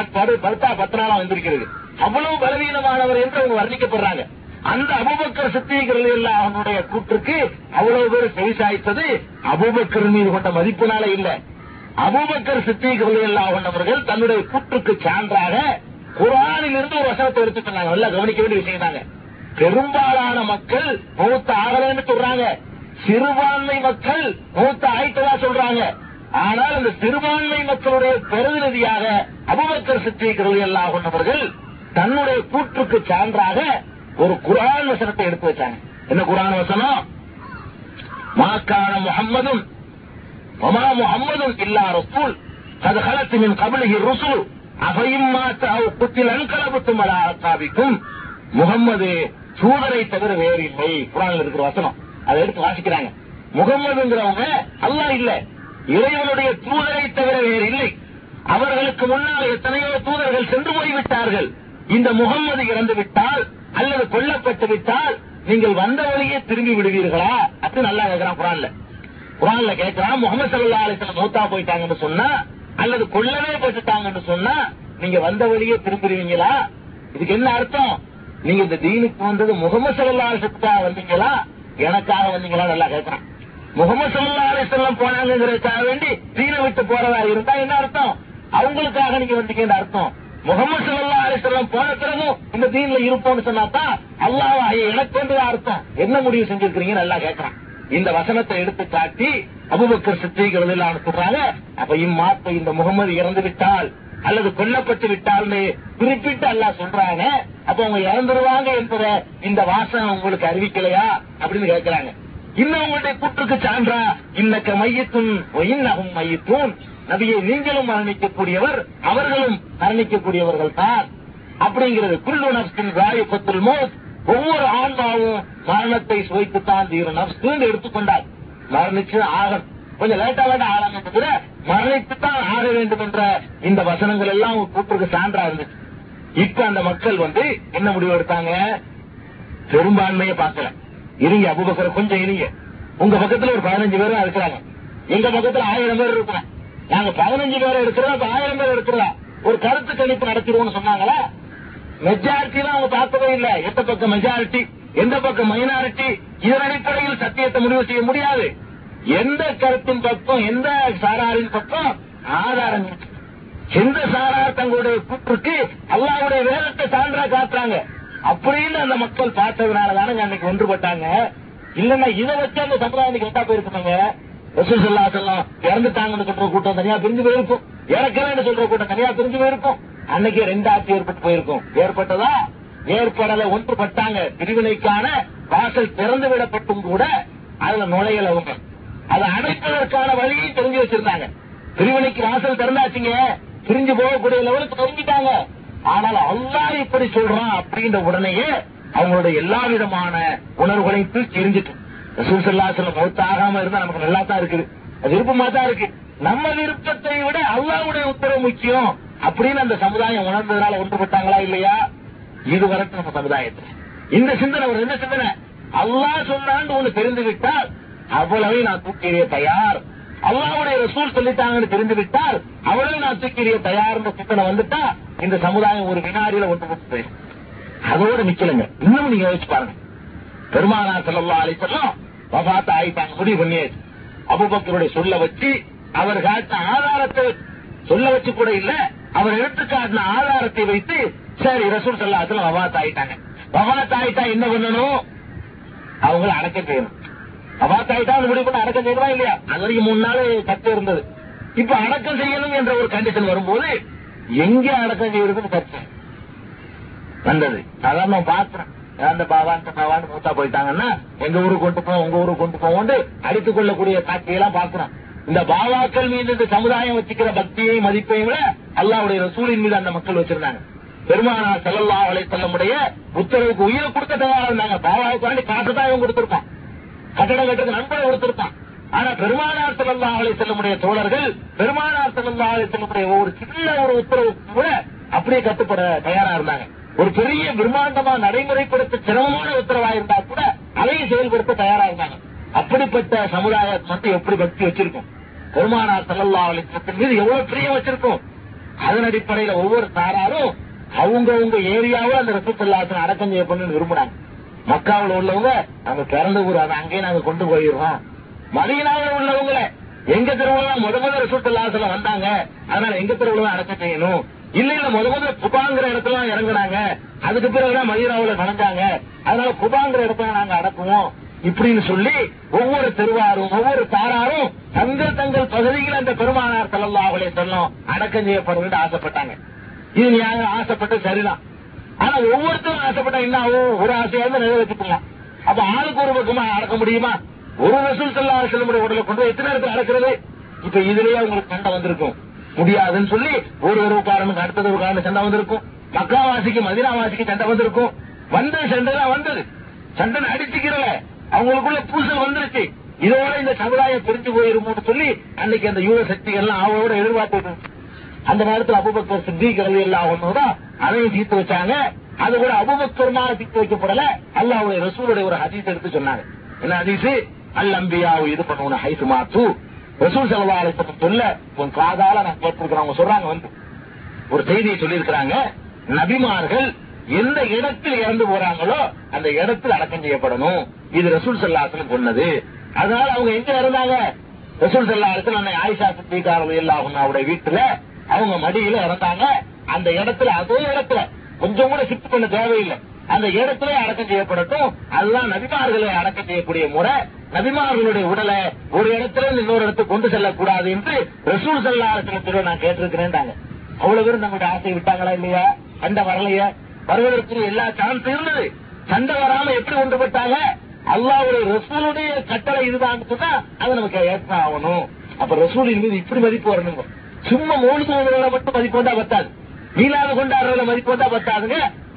10 நாளா வந்திருக்கிறது. அவ்வளவு பலவீனமானவர் என்று அவங்க வர்ணிக்கப்படுறாங்க. அந்த அபூபக்கர் சித்தீக் ரலியல்லாஹு அவனுடைய கூற்றுக்கு அவ்வளவு பேர் செவிசாய்த்தது அபூபக்கர் மீது கொண்ட மதிப்பினால இல்ல. அபூபக்கர் சித்தீக் ரலியல்லாஹு அவர்கள் தன்னுடைய கூற்றுக்கு சான்றாக குர்ஆனில் இருந்து ஒரு வசனத்தை எடுத்துக் கொண்டாங்க. நல்லா கவனிக்க வேண்டிய விஷயம் தாங்க. பெரும்பாலான மக்கள் மூத்த ஆகலன்னு சொல்றாங்க, சிறுபான்மை மக்கள் மூத்த ஆயிட்டதா சொல்றாங்க. ஆனால் அந்த சிறுபான்மை மக்களுடைய பிரதிநிதியாக அபூபக்கர் சித்தீக் ரலியல்லாஹு அவர்கள் தன்னுடைய கூற்றுக்கு சான்றாக ஒரு குர்ஆன் வசனத்தை எடுத்து வச்சாங்க. என்ன குர்ஆன் வசனம்? மாக்கான முஹம்மதும் வமா முஹம்மதும் இல்லா ரசூல் கத் ஹலத் மின் கப்லிஹி ருஸுல் அஃபைம் மாத் அவ் குத்தில அன்கலபத்தும் அலா அஸாபிக்கும். முஹம்மது தூதரை தவிர வேறு இல்லை. குர்ஆன்ல இருக்கிற வசனம் அதை எடுத்து வாசிக்கிறாங்க. முகம்மதுங்கிறவங்க அல்லாஹ் இல்ல, இறைவனுடைய தூதரை தவிர வேறு இல்லை. அவர்களுக்கு முன்னால் எத்தனையோ தூதர்கள் சென்று போய்விட்டார்கள். இந்த முகம்மது இறந்து விட்டால் அல்லது கொல்லப்பட்டு விட்டால் நீங்கள் வந்த வழியே திரும்பி விடுவீர்களா? அது நல்லா கேட்கிறான் குர்ஆன்ல. குர்ஆன்ல கேட்கிறான், முஹம்மது ஸல்லல்லாஹு அலைஹி வஸல்லம் மௌத்தா போயிட்டாங்கன்னு சொன்னா அல்லது கொல்லவே போட்டுட்டாங்கன்னு சொன்னா நீங்க வந்த வழியே திரும்பிடுவீங்களா? இதுக்கு என்ன அர்த்தம்? நீங்க இந்த தீனுக்கு வந்தது முஹம்மது ஸல்லல்லாஹு அலைஹி வஸல்லம் வந்தீங்களா எனக்காக வந்தீங்களா? நல்லா கேட்கிறான். முஹம்மது ஸல்லல்லாஹு அலைஹி வஸல்லம் போனாங்கிறதுக்காக வேண்டி தீனை விட்டு போறதா இருந்தா என்ன அர்த்தம்? அவங்களுக்காக நீங்க வந்தீங்க அர்த்தம். முஹம்மது ஸல்லல்லாஹு அலைஹி வஸல்லம் போன பிறகு இந்த தீன்ல இருப்போம்னு சொன்னாதான் அல்லாஹ் எனக்கு வந்து அர்த்தம். என்ன முடிவு செஞ்சிருக்கிறீங்க? நல்லா கேட்கிறான். இந்த வசனத்தை எடுத்து காட்டி அபூபக்கர் சித்தீக் ரலியல்லாஹு அன்ஹு சொல்றாங்க, அப்ப இம்மாப்ப இந்த முகமது இறந்து விட்டால் அல்லது கொல்லப்பட்டு விட்டால்னு குறிப்பிட்டு அல்லாஹ் சொல்றாங்க. அப்ப அவங்க இறந்துருவாங்க என்பத இந்த வாசனை உங்களுக்கு அறிவிக்கலையா அப்படின்னு கேட்கிறாங்க. இன்னும் உங்களுடைய கூற்றுக்கு சான்றா இன்னக்க மையத்தும் இன்னகும் மையத்தும், நபியை நீங்களும் மரணிக்கக்கூடியவர் அவர்களும் மரணிக்கக்கூடியவர்கள் தான் அப்படிங்கிறது. குல்லு நஃப்ஸின் ராயிஃபத்துல் மௌத், ஒவ்வொரு ஆன்மாவும் மரணத்தை சுவைத்துத்தான் தீரும். நஃப்ஸ் எடுத்துக்கொண்டார் மரணிச்சு ஆகணும், கொஞ்சம் லேட்டா வேண்டாம் ஆகணும் கூட மரணித்துத்தான் ஆக வேண்டும் என்ற இந்த வசனங்கள் எல்லாம் கூற்றுக்கு சான்றா இருந்துச்சு. இப்ப அந்த மக்கள் என்ன முடிவு எடுத்தாங்க? பெரும்பான்மையை பார்க்கல. இருங்க அபூபக்கர், கொஞ்சம் இருங்க, உங்க பக்கத்துல ஒரு 15 பேரும் இருக்கிறாங்க, எங்க பக்கத்துல 1000 பேர் இருக்கிறாங்க, நாங்க 15 பேரை எடுக்கிறோம், 1000 பேர் எடுக்கிறோம், ஒரு கருத்து கணிப்பு நடத்திடுவோம்னு சொன்னாங்களா? மெஜாரிட்டி தான் அவங்க பார்த்ததே இல்ல. எந்த பக்கம் மெஜாரிட்டி எந்த பக்கம் மைனாரிட்டி இதன் அடிப்படையில் சத்தியத்தை முடிவு செய்ய முடியாது. எந்த கருத்தின் பக்கம் எந்த சாராரின் பக்கம் ஆதாரம், எந்த சாரார் தங்களுடைய கூற்றுக்கு அல்லாஹ்வுடைய வேதத்தை சான்றா காட்டுறாங்க அப்படின்னு அந்த மக்கள் பார்த்ததுனாலதானே அன்னைக்கு ஒன்றுபட்டாங்க. இல்லன்னா இதை வச்சு அந்த சமுதாயம் கெட்டா போயிருக்காங்க. ரசூல் ஸல்லல்லாஹு அலைஹி வஸல்லம் இறந்துட்டாங்கன்னு சொல்ற கூட்டம் தனியா பிரிஞ்சு போயிருக்கும், இறக்கலன்னு சொல்ற கூட்டம் தனியா பிரிஞ்சு போயிருக்கும். அன்னைக்கு 2 ஆட்சி ஏற்பட்டு போயிருக்கும். ஏற்பட்டதா? ஏற்படல, ஒன்றுபட்டாங்க. பிரிவினைக்கான வாசல் திறந்து விடப்பட்டும் கூட அதுல நுழையல. அவங்க அதை அடைப்பதற்கான வழியை தெரிஞ்சு வச்சிருந்தாங்க. பிரிவினைக்கு வாசல் திறந்தாச்சுங்க, பிரிஞ்சு போகக்கூடிய லெவலுக்கு தெரிஞ்சுட்டாங்க. ஆனால் அல்லாஹ் இப்படி சொல்றான் அப்படின்ற உடனேயே அவங்களோட எல்லா விதமான உணர்வுகளையும் தூக்கி எரிஞ்சிட்டு ரசூல் ஸல்லல்லாஹு அலைஹி வஸல்லம் மௌத் ஆகாம இருந்தா நமக்கு நல்லா தான் இருக்குது, அது விருப்பமா தான் இருக்கு, நம்ம விருப்பத்தை விட அல்லாஹ்வுடைய உத்தரவு முக்கியம் அப்படின்னு அந்த சமுதாயம் உணர்ந்ததுனால ஒன்றுபட்டாங்களா இல்லையா? இது வரைக்கும் நம்ம சமுதாயத்துல இந்த சிந்தனை ஒரு என்ன சிந்தனை? அல்லாஹ் சொன்னான்னு ஒண்ணு தெரிந்துவிட்டால் அவ்வளவே நான் தூக்கிறிய தயார், அல்லாஹ்வுடைய ரசூல் சொல்லிட்டாங்கன்னு தெரிந்துவிட்டால் அவ்வளவு நான் தூக்கிறிய தயார்ன்ற சிந்தனை வந்துட்டா இந்த சமுதாயம் ஒரு வினாடியில ஒன்றுபட்டு போயிடும். அதோட நிக்கலங்க. இன்னும் நீங்க யோசிச்சு பாருங்க. பெருமானார் ஸல்லல்லாஹு அலைஹி வஸல்லம் வஃபாத் ஆயிட்டாங்க, முடிவு பண்ணியாச்சு. அபூபக்கருடைய சொல்ல வச்சு அவர் காட்டின ஆதாரத்தை சொல்ல வச்சு கூட இல்ல, அவர் எடுத்துக்காட்டின ஆதாரத்தை வைத்து சரி ரசூல் ஸல்லல்லாஹு அலைஹி வஸல்லம் வஃபாத் ஆயிட்டாங்க, வஃபாத் ஆயிட்டா என்ன பண்ணணும்? அவங்களை அடக்கம் செய்யணும். வஃபாத் ஆயிட்டா அந்த முடிவு பண்ண அடக்கம் செய்யணுமா இல்லையா? அது வரைக்கும் 3 நாள் கத்து இருந்தது. இப்ப அடக்கம் செய்யணும் என்ற ஒரு கண்டிஷன் வரும்போது எங்க அடக்கம் செய்யறதுன்னு கத்து வந்தது. சாதாரண பாத்திரம் அந்த பாவான் பாவான்னு மூத்தா போயிட்டாங்கன்னா எங்க ஊருக்கு கொண்டு போவோம் உங்க ஊருக்கு கொண்டு போவோம்னு அடித்துக் கொள்ளக்கூடிய காட்சியெல்லாம் பாக்குறோம். இந்த பாவாக்கள் மீது இந்த சமுதாயம் வச்சுக்கிற பக்தியையும் மதிப்பையும் விட அல்லாஹ்வுடைய ரசூலின் மீது அந்த மக்கள் வச்சிருந்தாங்க. பெருமானார் ஸல்லல்லாஹு அலைஹி வஸல்லமுடைய உத்தரவுக்கு உயிரை கொடுக்க தயாரா இருந்தாங்க. பாவாவுக்கு வேண்டி காட்டுதான் இவன் கொடுத்திருப்பான், கட்டடம் கட்டுறது நண்பரை கொடுத்திருப்பான். ஆனா பெருமானார் ஸல்லல்லாஹு அலைஹி வஸல்லமுடைய தோழர்கள் பெருமானார் ஸல்லல்லாஹு அலைஹி வஸல்லமுடைய ஒரு சின்ன ஒரு உத்தரவுக்கு கூட அப்படியே கட்டுப்பட தயாரா இருந்தாங்க. ஒரு பெரிய பிரம்மாண்டமா நடைமுறைப்படுத்த சிரமமான உத்தரவாயிருந்தா கூட அதையும் செயல்படுத்த தயாரா இருந்தாங்க. அப்படிப்பட்ட சமுதாயம் எப்படி பக்தி வச்சிருக்கும், பெருமானார் ஸல்லல்லாஹு அலைஹி வஸல்லம் மீது எவ்வளவு பிரியம் வச்சிருக்கும். அதன் அடிப்படையில ஒவ்வொரு சாராரும் அவங்கவுங்க ஏரியாவும் அந்த ரசூல் ஸல்லல்லாஹு அலைஹி வஸல்லம் அடக்கம் செய்யப்படணும்னு விரும்புறாங்க. மக்காவில் உள்ளவங்க நாங்க பிறந்த ஊர், அதை அங்கேயே நாங்க கொண்டு போயிடுறோம். மதீனாவில் உள்ளவங்களை எங்க திருவிழா முதல்ல ரசூல் ஸல்லல்லாஹு அலைஹி வஸல்லம் வந்தாங்க, அதனால எங்க திருவிழா அடக்கம் செய்யணும். இல்ல முதல்ல குபாங்கிற இடத்துல இறங்குனாங்க, அதுக்கு பிறகுதான் மதீனாவில் நடந்தாங்க, அதனால குபாங்கிற இடத்துல நாங்க அடக்குவோம் இப்படின்னு சொல்லி ஒவ்வொரு தெருவாரும் ஒவ்வொரு தாராரும் தங்கள் தங்கள் பகுதியில் அந்த பெருமானார் ஸல்லல்லாஹு அலைஹி வஸல்லம் அடக்கம் செய்யப்படும் ஆசைப்பட்டாங்க. இது ஆசைப்பட்டு சரிதான். ஆனா ஒவ்வொருத்தரும் ஆசைப்பட்டா என்ன ஆகும், ஒரு ஆசையாவது நிறைவேற்றிக்கலாம். அப்ப ஆளுக்கு ஒரு பக்கமா அடக்க முடியுமா? ஒரு ரசூல் ஸல்லல்லாஹு அலைஹி வஸல்லம் உடலை கொண்டு எத்தனை இடத்துல அடக்கிறது? இப்ப இதுலயே உங்களுக்கு சண்டை வந்திருக்கும், முடியாதுன்னு சொல்லி ஒரு ஒரு காரணம் அடுத்தது ஒரு காரணம் சண்டை வந்திருக்கும். மக்காவாசிக்கு மதீனாவாசிக்கு சண்டை வந்திருக்கும். வந்த சண்டைதான் வந்தது, சண்டை அடிச்சுக்கிறல, அவங்களுக்குள்ள பூசல் வந்துருச்சு. இதோட இந்த சமுதாயம் பிரிஞ்சு போயிருமோன்னு சொல்லி அன்னைக்கு அந்த யூத சக்திகள்லாம் அவரோட எதிர்பார்த்தது. அந்த நேரத்தில் அபூபக்கர் சித்திக் ரலியல்லாஹு அன்ஹு தான் அதையும் தீர்த்து வச்சாங்க. அது கூட அபூபக்கர் மாதிரி தீர்த்து வைக்கப்படல, அல்லாஹ்வுடைய ரசூலுடைய ஒரு ஹதீஸ் எடுத்து சொன்னாங்க. என்ன ஹதீஸ்? அல் அன்பியாவு இது பண்ணுவோம் ஹைசு மாத்து. ரசூல் ஸல்லல்லாஹு அலைஹி வஸல்லம் சொல்ல உன் காதால நான் கேட்டிருக்கிறேன். அவங்க சொல்றாங்க, வந்து ஒரு செய்தியை சொல்லியிருக்கிறாங்க, நபிமார்கள் எந்த இடத்தில் இறந்து போறாங்களோ அந்த இடத்தில் அடக்கம் செய்யப்படணும். இது ரசூல் ஸல்லல்லாஹு அலைஹி வஸல்லம் சொன்னது. அதனால அவங்க எங்க இருந்தாங்க? ரசூல் ஸல்லல்லாஹு அலைஹி வஸல்லம் ஆயிஷா சித்திகா ரலியல்லாஹு அன்ஹாவுடைய வீட்டுல அவங்க மடியில இறந்தாங்க. அந்த இடத்துல, அதே இடத்துல, கொஞ்சம் கூட ஷிஃப்ட் பண்ண தேவையில்லை, அந்த இடத்துல அடக்கம் செய்யப்படட்டும். அதுதான் நபிமார்களை அடக்கம் செய்யக்கூடிய முறை. நபிமார்களுடைய உடலை ஒரு இடத்துல இன்னொரு இடத்துக்கு கொண்டு செல்லக்கூடாது என்று ரசூல் ஸல்லல்லாஹு அலைஹி வஸல்லம் நான் கேட்டிருக்கிறேன்டாங்க. அவ்வளவு பேரும் நம்மளுடைய ஆசை விட்டாங்களா இல்லையா? சண்டை வரலையா? வருவதற்கு எல்லா சான்ஸ் இருந்தது. சண்டை வராம எப்படி ஒன்றுபட்டாங்க? அல்லாஹ்வுடைய ரசூலுடைய கட்டளை இதுதான், அதை நமக்கு ஏற்ற ஆகணும். அப்ப ரசூலின் மீது இப்படி மதிப்பு வரணுங்க. சும்மா மௌலிகங்களை மட்டும் மதிப்பு வந்தா பத்தாது, மீலாது கொண்டாடுறதுல மதிப்பு வந்தா பத்தாதுங்க.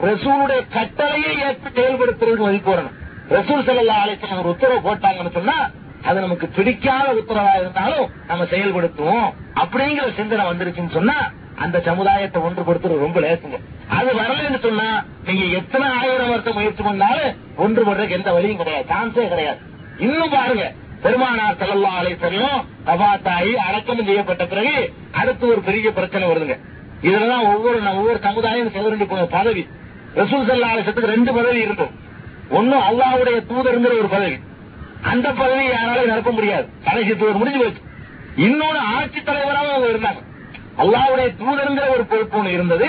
ரசூலுடைய கட்டளையை ஏற்று செயல்படுத்துறது மதிப்பு வரணும். ரசூல் ஸல்லல்லாஹு அலைஹி வஸல்லம் ஒரு உத்தரவு போட்டாங்கன்னு சொன்னா அது நமக்கு பிடிக்காத உத்தரவா இருந்தாலும் நம்ம செயல்படுத்துவோம் அப்படிங்கிற சிந்தனை வந்துருச்சுன்னு சொன்னா அந்த சமுதாயத்தை ஒன்றுபடுத்துறது ரொம்ப லேசுங்க. அது வரலன்னு சொன்னா நீங்க எத்தனை ஆயிரம் வருஷம் முயற்சி பண்ணாலும் ஒன்றுபடுறதுக்கு எந்த வழியும் கிடையாது, சான்ஸே கிடையாது. இன்னும் பாருங்க, பெருமானார் ஸல்லல்லாஹு அலைஹி வஸல்லம் வஃபாத்தாகி அடக்கம் செய்யப்பட்ட பிறகு அடுத்து ஒரு பெரிய பிரச்சனை வருதுங்க. இதுலதான் ஒவ்வொரு சமுதாயம் செவரண்டி போன பதவி. ரசூல் ஸல்லல்லாஹு அலைஹி வஸல்லத்துக்கு 2 பதவி இருந்தோம். ஒன்னும் அல்லாஹ்வுடைய தூதருங்கிற ஒரு பதவி, அந்த பதவி யாராலும் நிரப்ப முடியாது, கடைசி தூதர் முடிஞ்சு போச்சு. இன்னொன்னு ஆட்சி தலைவராக அவங்க இருந்தாங்க. அல்லாஹ்வுடைய தூதருங்கிற ஒரு பொறுப்பு ஒன்று இருந்தது.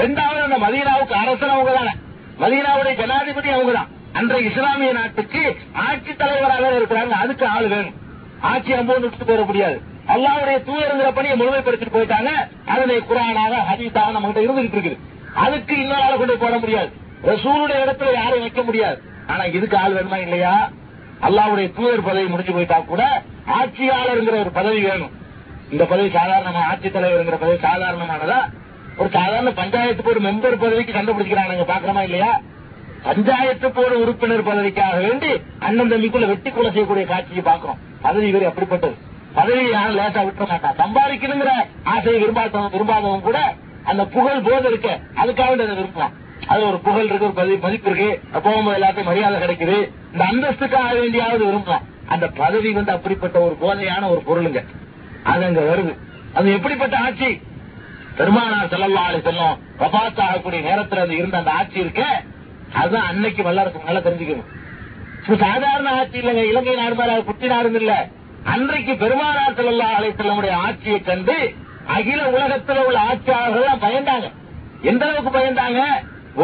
இரண்டாவது, அந்த மதீனாவுக்கு அரசன் அவங்க தானே, மதீனாவுடைய ஜனாதிபதி அவங்க தான். அன்றைய இஸ்லாமிய நாட்டுக்கு ஆட்சி தலைவராக இருக்கிறாங்க, அதுக்கு ஆள் வேணும். ஆட்சி அம்போன்னு போயிட முடியாது. அல்லாஹ்வுடைய தூதருங்கிற பணியை முழுமைப்படுத்திட்டு போயிட்டாங்க. அதனை குர்ஆனாக ஹதீஸாக நம்ம கிட்ட இருந்துகிட்டு இருக்குது. அதுக்கு இன்னொரு கொண்டு போட முடியாது. ரசூலுடைய இடத்துல யாரையும் வைக்க முடியாது. ஆனா இதுக்கு ஆள் வேணுமா இல்லையா? அல்லாஹ்வுடைய தூதர் பதவி முடிஞ்சு போயிட்டா கூட ஆட்சியாளருங்கிற ஒரு பதவி வேணும். இந்த பதவி சாதாரணமா, ஆட்சித் தலைவருங்கிற பதவி சாதாரணமானதா? ஒரு சாதாரண பஞ்சாயத்து போர்டு மெம்பர் பதவிக்கு கண்டுபிடிக்கிறாங்க, பாக்கிறோமா இல்லையா? பஞ்சாயத்து போர்டு உறுப்பினர் பதவிக்காக வேண்டி அண்ணன் தம்பிக்குள்ள வெட்டி கொலை செய்யக்கூடிய காட்சியை பாக்கிறோம். பதவி இவர் அப்படிப்பட்டது. பதவி யாரும் லேசா விட்டுற மாட்டான். சம்பாதிக்கணுங்கிற ஆசையை விரும்பாதவங்க கூட அந்த புகழ் போது இருக்க அதுக்காக அதை விரும்பலாம். அது ஒரு புகழ் இருக்கு, ஒரு மதிப்பு இருக்கு, போகும்போது எல்லாத்தையும் மரியாதை கிடைக்குது, இந்த அந்தஸ்துக்காக வேண்டியாவது விரும்பலாம். அந்த பதவி அப்படிப்பட்ட ஒரு போதையான ஒரு பொருளுங்க. அது அங்க வருது. அது எப்படிப்பட்ட ஆட்சி? பெருமானார் ஸல்லல்லாஹு அலைஹி வஸல்லம் வஃபாத் ஆகக்கூடிய நேரத்தில் அது இருந்த அந்த ஆட்சி இருக்க, அதுதான் அன்னைக்கு வல்லரசு நல்லா தெரிஞ்சுக்கணும். சாதாரண ஆட்சி இல்லைங்க. இலங்கை நாடு மாதிரி குட்டி நாடு இல்ல. அன்றைக்கு பெருமானார் ஸல்லல்லாஹு அலைஹி வஸல்லமுடைய ஆட்சியை கண்டு அகில உலகத்தில் உள்ள ஆட்சியாளர்கள் பயந்தாங்க. எந்த அளவுக்கு பயந்தாங்க?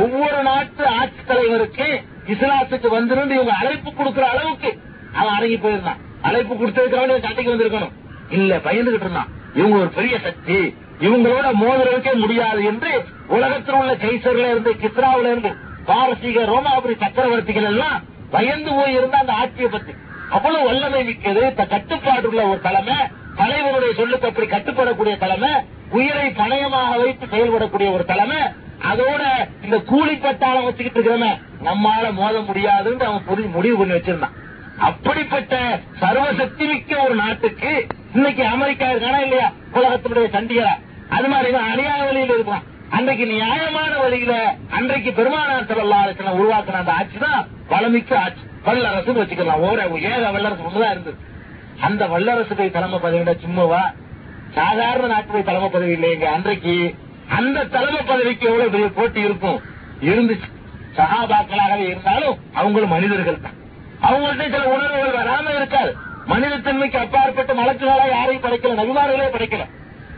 ஒவ்வொரு நாட்டு ஆட்சி தலைவருக்கு இஸ்லாத்துக்கு வந்திருந்து இவங்க அழைப்பு கொடுக்கிற அளவுக்கு அவன் அடங்கி போயிருந்தான். அழைப்பு கொடுத்ததுக்காக சண்டைக்கு வந்திருக்கணும் இல்ல, பயந்துகிட்டு இருந்தான். இவங்க ஒரு பெரிய சக்தி, இவங்களோட மோதுறதுக்கே முடியாது என்று உலகத்தில் உள்ள கைசர்ல இருந்து, கிஸ்ராவில இருந்து, பாரசீக ரோமாபுரி சக்கரவர்த்திகள் எல்லாம் பயந்து போய் இருந்த அந்த ஆட்சியை பத்தி. அவ்வளவு வல்லமை மிக்கது, கட்டுப்பாடுள்ள ஒரு தலைமை, தலைவருடைய சொல்லுக்கு அப்படி கட்டுப்படக்கூடிய தலைமை, உயிரை பணயமாக வைத்து செயல்படக்கூடிய ஒரு தலைமை. அதோட இந்த கூலிப்பட்டாளம் வச்சுக்கிட்டு இருக்கிறவன நம்மால மோத முடியாதுன்னு அவன் முடிவு பண்ணி வச்சிருந்தான். அப்படிப்பட்ட சர்வசக்தி மிக்க ஒரு நாட்டுக்கு இன்னைக்கு அமெரிக்கா இருக்கானா இல்லையா? உலகத்தினுடைய சண்டிகளா? அது மாதிரி அநியாய வழியில இருக்கலாம். அன்றைக்கு நியாயமான வழியில அன்றைக்கு பெருமானார் ஸல்லல்லாஹு அலைஹி வஸல்லம் உருவாக்கின அந்த ஆட்சி தான் வளமிக்க ஆட்சி, வல்லரசு வச்சுக்கலாம். ஏக வல்லரசு ஒன்றுதான் இருந்தது. அந்த வல்லரசுடைய தலைமை பதவிட சும்மாவா? சாதாரண நாட்டுடைய தலைமை பதவி இல்லைங்க. அன்றைக்கு அந்த தலைமை பதவிக்கு எவ்வளவு பெரிய போட்டி இருக்கும் இருந்துச்சு. சஹாபாக்களாகவே இருந்தாலும் அவங்களும் மனிதர்கள் தான். அவங்கள்ட்ட சில உணர்வுகள் வராம இருக்காது. மனிதத்தன்மைக்கு அப்பாற்பட்ட மலக்குகளா யாரையும் படைக்கல, நபிமார்களே படைக்கல.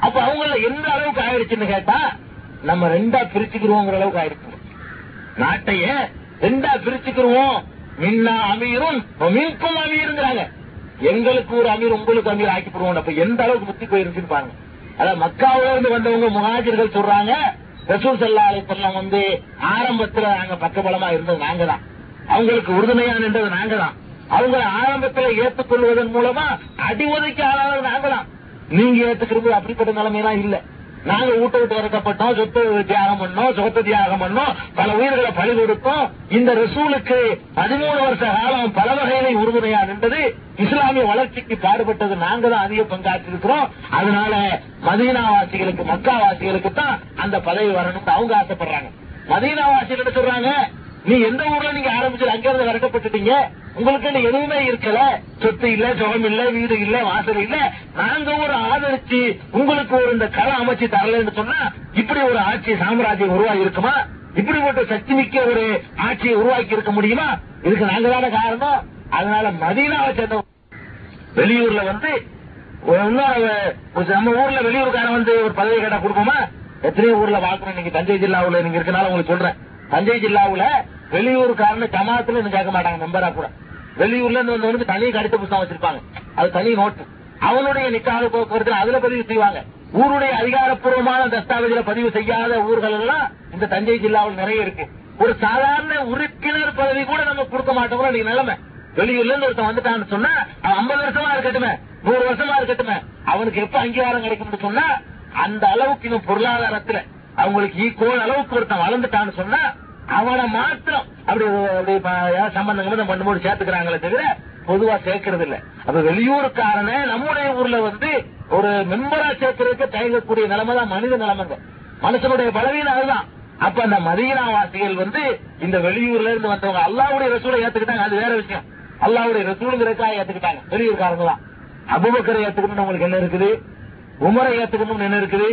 அப்ப அவங்கள எந்த அளவுக்கு ஆயிடுச்சுன்னு கேட்டா நம்ம ரெண்டா பிரிச்சுக்கிருவோங்கிற அளவுக்கு ஆயிடுச்சு. நாட்டைய ரெண்டா பிரிச்சுக்கிருவோம். மின்னா அமீரும் மீன்கும் அமீருங்கிறாங்க. எங்களுக்கு ஒரு அமீர், உங்களுக்கு அமீர் ஆக்கிப்படுவோம். அப்ப எந்த அளவுக்கு முத்தி போயிருச்சுன்னு பாருங்க. அதான் மக்காவில இருந்து வந்தவங்க முஹாஜிர்கள் சொல்றாங்க, ரசூல் ஸல்லல்லாஹு அலைஹி வஸல்லம் வந்து ஆரம்பத்துல நாங்க பக்கபலமா இருந்தது நாங்க தான், அவங்களுக்கு உறுதுணையா நின்றது நாங்க தான், அவங்களை ஆரம்பத்துல ஏற்றுக்கொள்வதன் மூலமா அடி உதைக்கு ஆளாவது நாங்க தான். நீங்க ஏத்துக்கிறது அப்படிப்பட்ட நிலைமையெல்லாம் இல்ல. நாங்க ஊட்ட விட்டு வளர்க்கப்பட்டோம், சொத்து தியாகம் பண்ணோம், சொத்து தியாகம் பண்ணோம், பல உயிர்களை பலி கொடுத்தோம். இந்த ரசூலுக்கு 13 வருஷ காலம் பல வகையிலே உறுதுணையா நின்றது, இஸ்லாமிய வளர்ச்சிக்கு பாடுபட்டது நாங்க தான் அதிக பங்காற்றிருக்கிறோம். அதனால மதீனாவாசிகளுக்கு, மக்காவாசிகளுக்கு தான் அந்த பதவி வரணும்னு அவங்க ஆசைப்படுறாங்க. மதீனாவாசிகள் சொல்றாங்க, நீ எந்த ஊர்ல நீங்க ஆரம்பிச்சு அங்கிருந்து வரக்கப்பட்டுட்டீங்க, உங்களுக்கு எதுவுமே இருக்கல, சொத்து இல்ல, சுகம் இல்ல, வீடு இல்ல, வாசல் இல்ல, நாங்க ஒரு ஆதரிச்சு உங்களுக்கு ஒரு இந்த கலை அமைச்சு தரலன்னு சொன்னா இப்படி ஒரு ஆட்சி சாம்ராஜ்யம் உருவாகி இருக்குமா? இப்படிப்பட்ட சக்தி மிக்க ஒரு ஆட்சியை உருவாக்கி இருக்க முடியுமா? இதுக்கு நாங்க தான காரணம். அதனால மதீனாவை சேர்ந்த வெளியூர்ல வந்து நம்ம ஊர்ல வெளியூருக்கான வந்து ஒரு பதவி கேட்டா கொடுப்போமா? எத்தனையோ ஊர்ல பாக்குறோம். இன்னைக்கு தஞ்சை ஜில்லாவுல நீங்க இருக்கனால உங்களுக்கு சொல்றேன், தஞ்சை ஜில்லாவுல வெளியூருக்காரன்னு ஜமாத்துல இன்னும் கேட்க மாட்டாங்க. மெம்பரா கூட வெளியூர்ல இருந்து வந்தவனுக்கு தனி கடித புத்தகம் வச்சிருப்பாங்க, அது தனி நோட்டு, அவனுடைய நிக்காத போக்குவரத்துல அதுல பதிவு செய்வாங்க. ஊருடைய அதிகாரப்பூர்வமான தஸ்தாவேஜில பதிவு செய்யாத ஊர்கள் எல்லாம் இந்த தஞ்சை ஜில்லாவில் நிறைய இருக்கு. ஒரு சாதாரண உறுப்பினர் பதவி கூட நம்ம கொடுக்க மாட்டோம்னா நீங்க நிலைமை. வெளியூர்ல இருந்து ஒருத்தன் வந்துட்டான்னு சொன்னா 50 வருஷமா இருக்கட்டுமே, 100 வருஷமா இருக்கட்டுமே, அவனுக்கு எப்ப அங்கீகாரம் கிடைக்கும்னு சொன்னா அந்த அளவுக்கு இன்னும் பொருளாதாரத்துல அவங்களுக்கு ஈக்குவல் அளவுக்கு ஒருத்தன் வளர்ந்துட்டான்னு சொன்னா அவனை மாத்திரம் அப்படி அப்படி சம்பந்தங்களும் பண்ணும்போது சேர்த்துக்கிறாங்களே தவிர பொதுவா சேர்க்கறது இல்ல. அப்ப வெளியூருக்காரன நம்முடைய ஊர்ல வந்து ஒரு மெம்பரா சேர்க்கறதுக்கு தயங்கக்கூடிய நிலைமைதான் மனித நிலைமைங்க, மனுஷனுடைய பலவீனம் அதுதான். அப்ப அந்த மதீனாவாசிகள் வந்து இந்த வெளியூர்ல இருந்து வந்தவங்க அல்லாஹ்வுடைய ரசூலை ஏத்துக்கிட்டாங்க, அது வேற விஷயம். அல்லாஹ்வுடைய ரசூலுங்கிறதுக்காக ஏத்துக்கிட்டாங்க வெளியூர்காரங்களாம். அபூபக்கரை ஏத்துக்கணும்னு உங்களுக்கு என்ன இருக்குது, உமரை ஏத்துக்கணும்னு என்ன இருக்குது,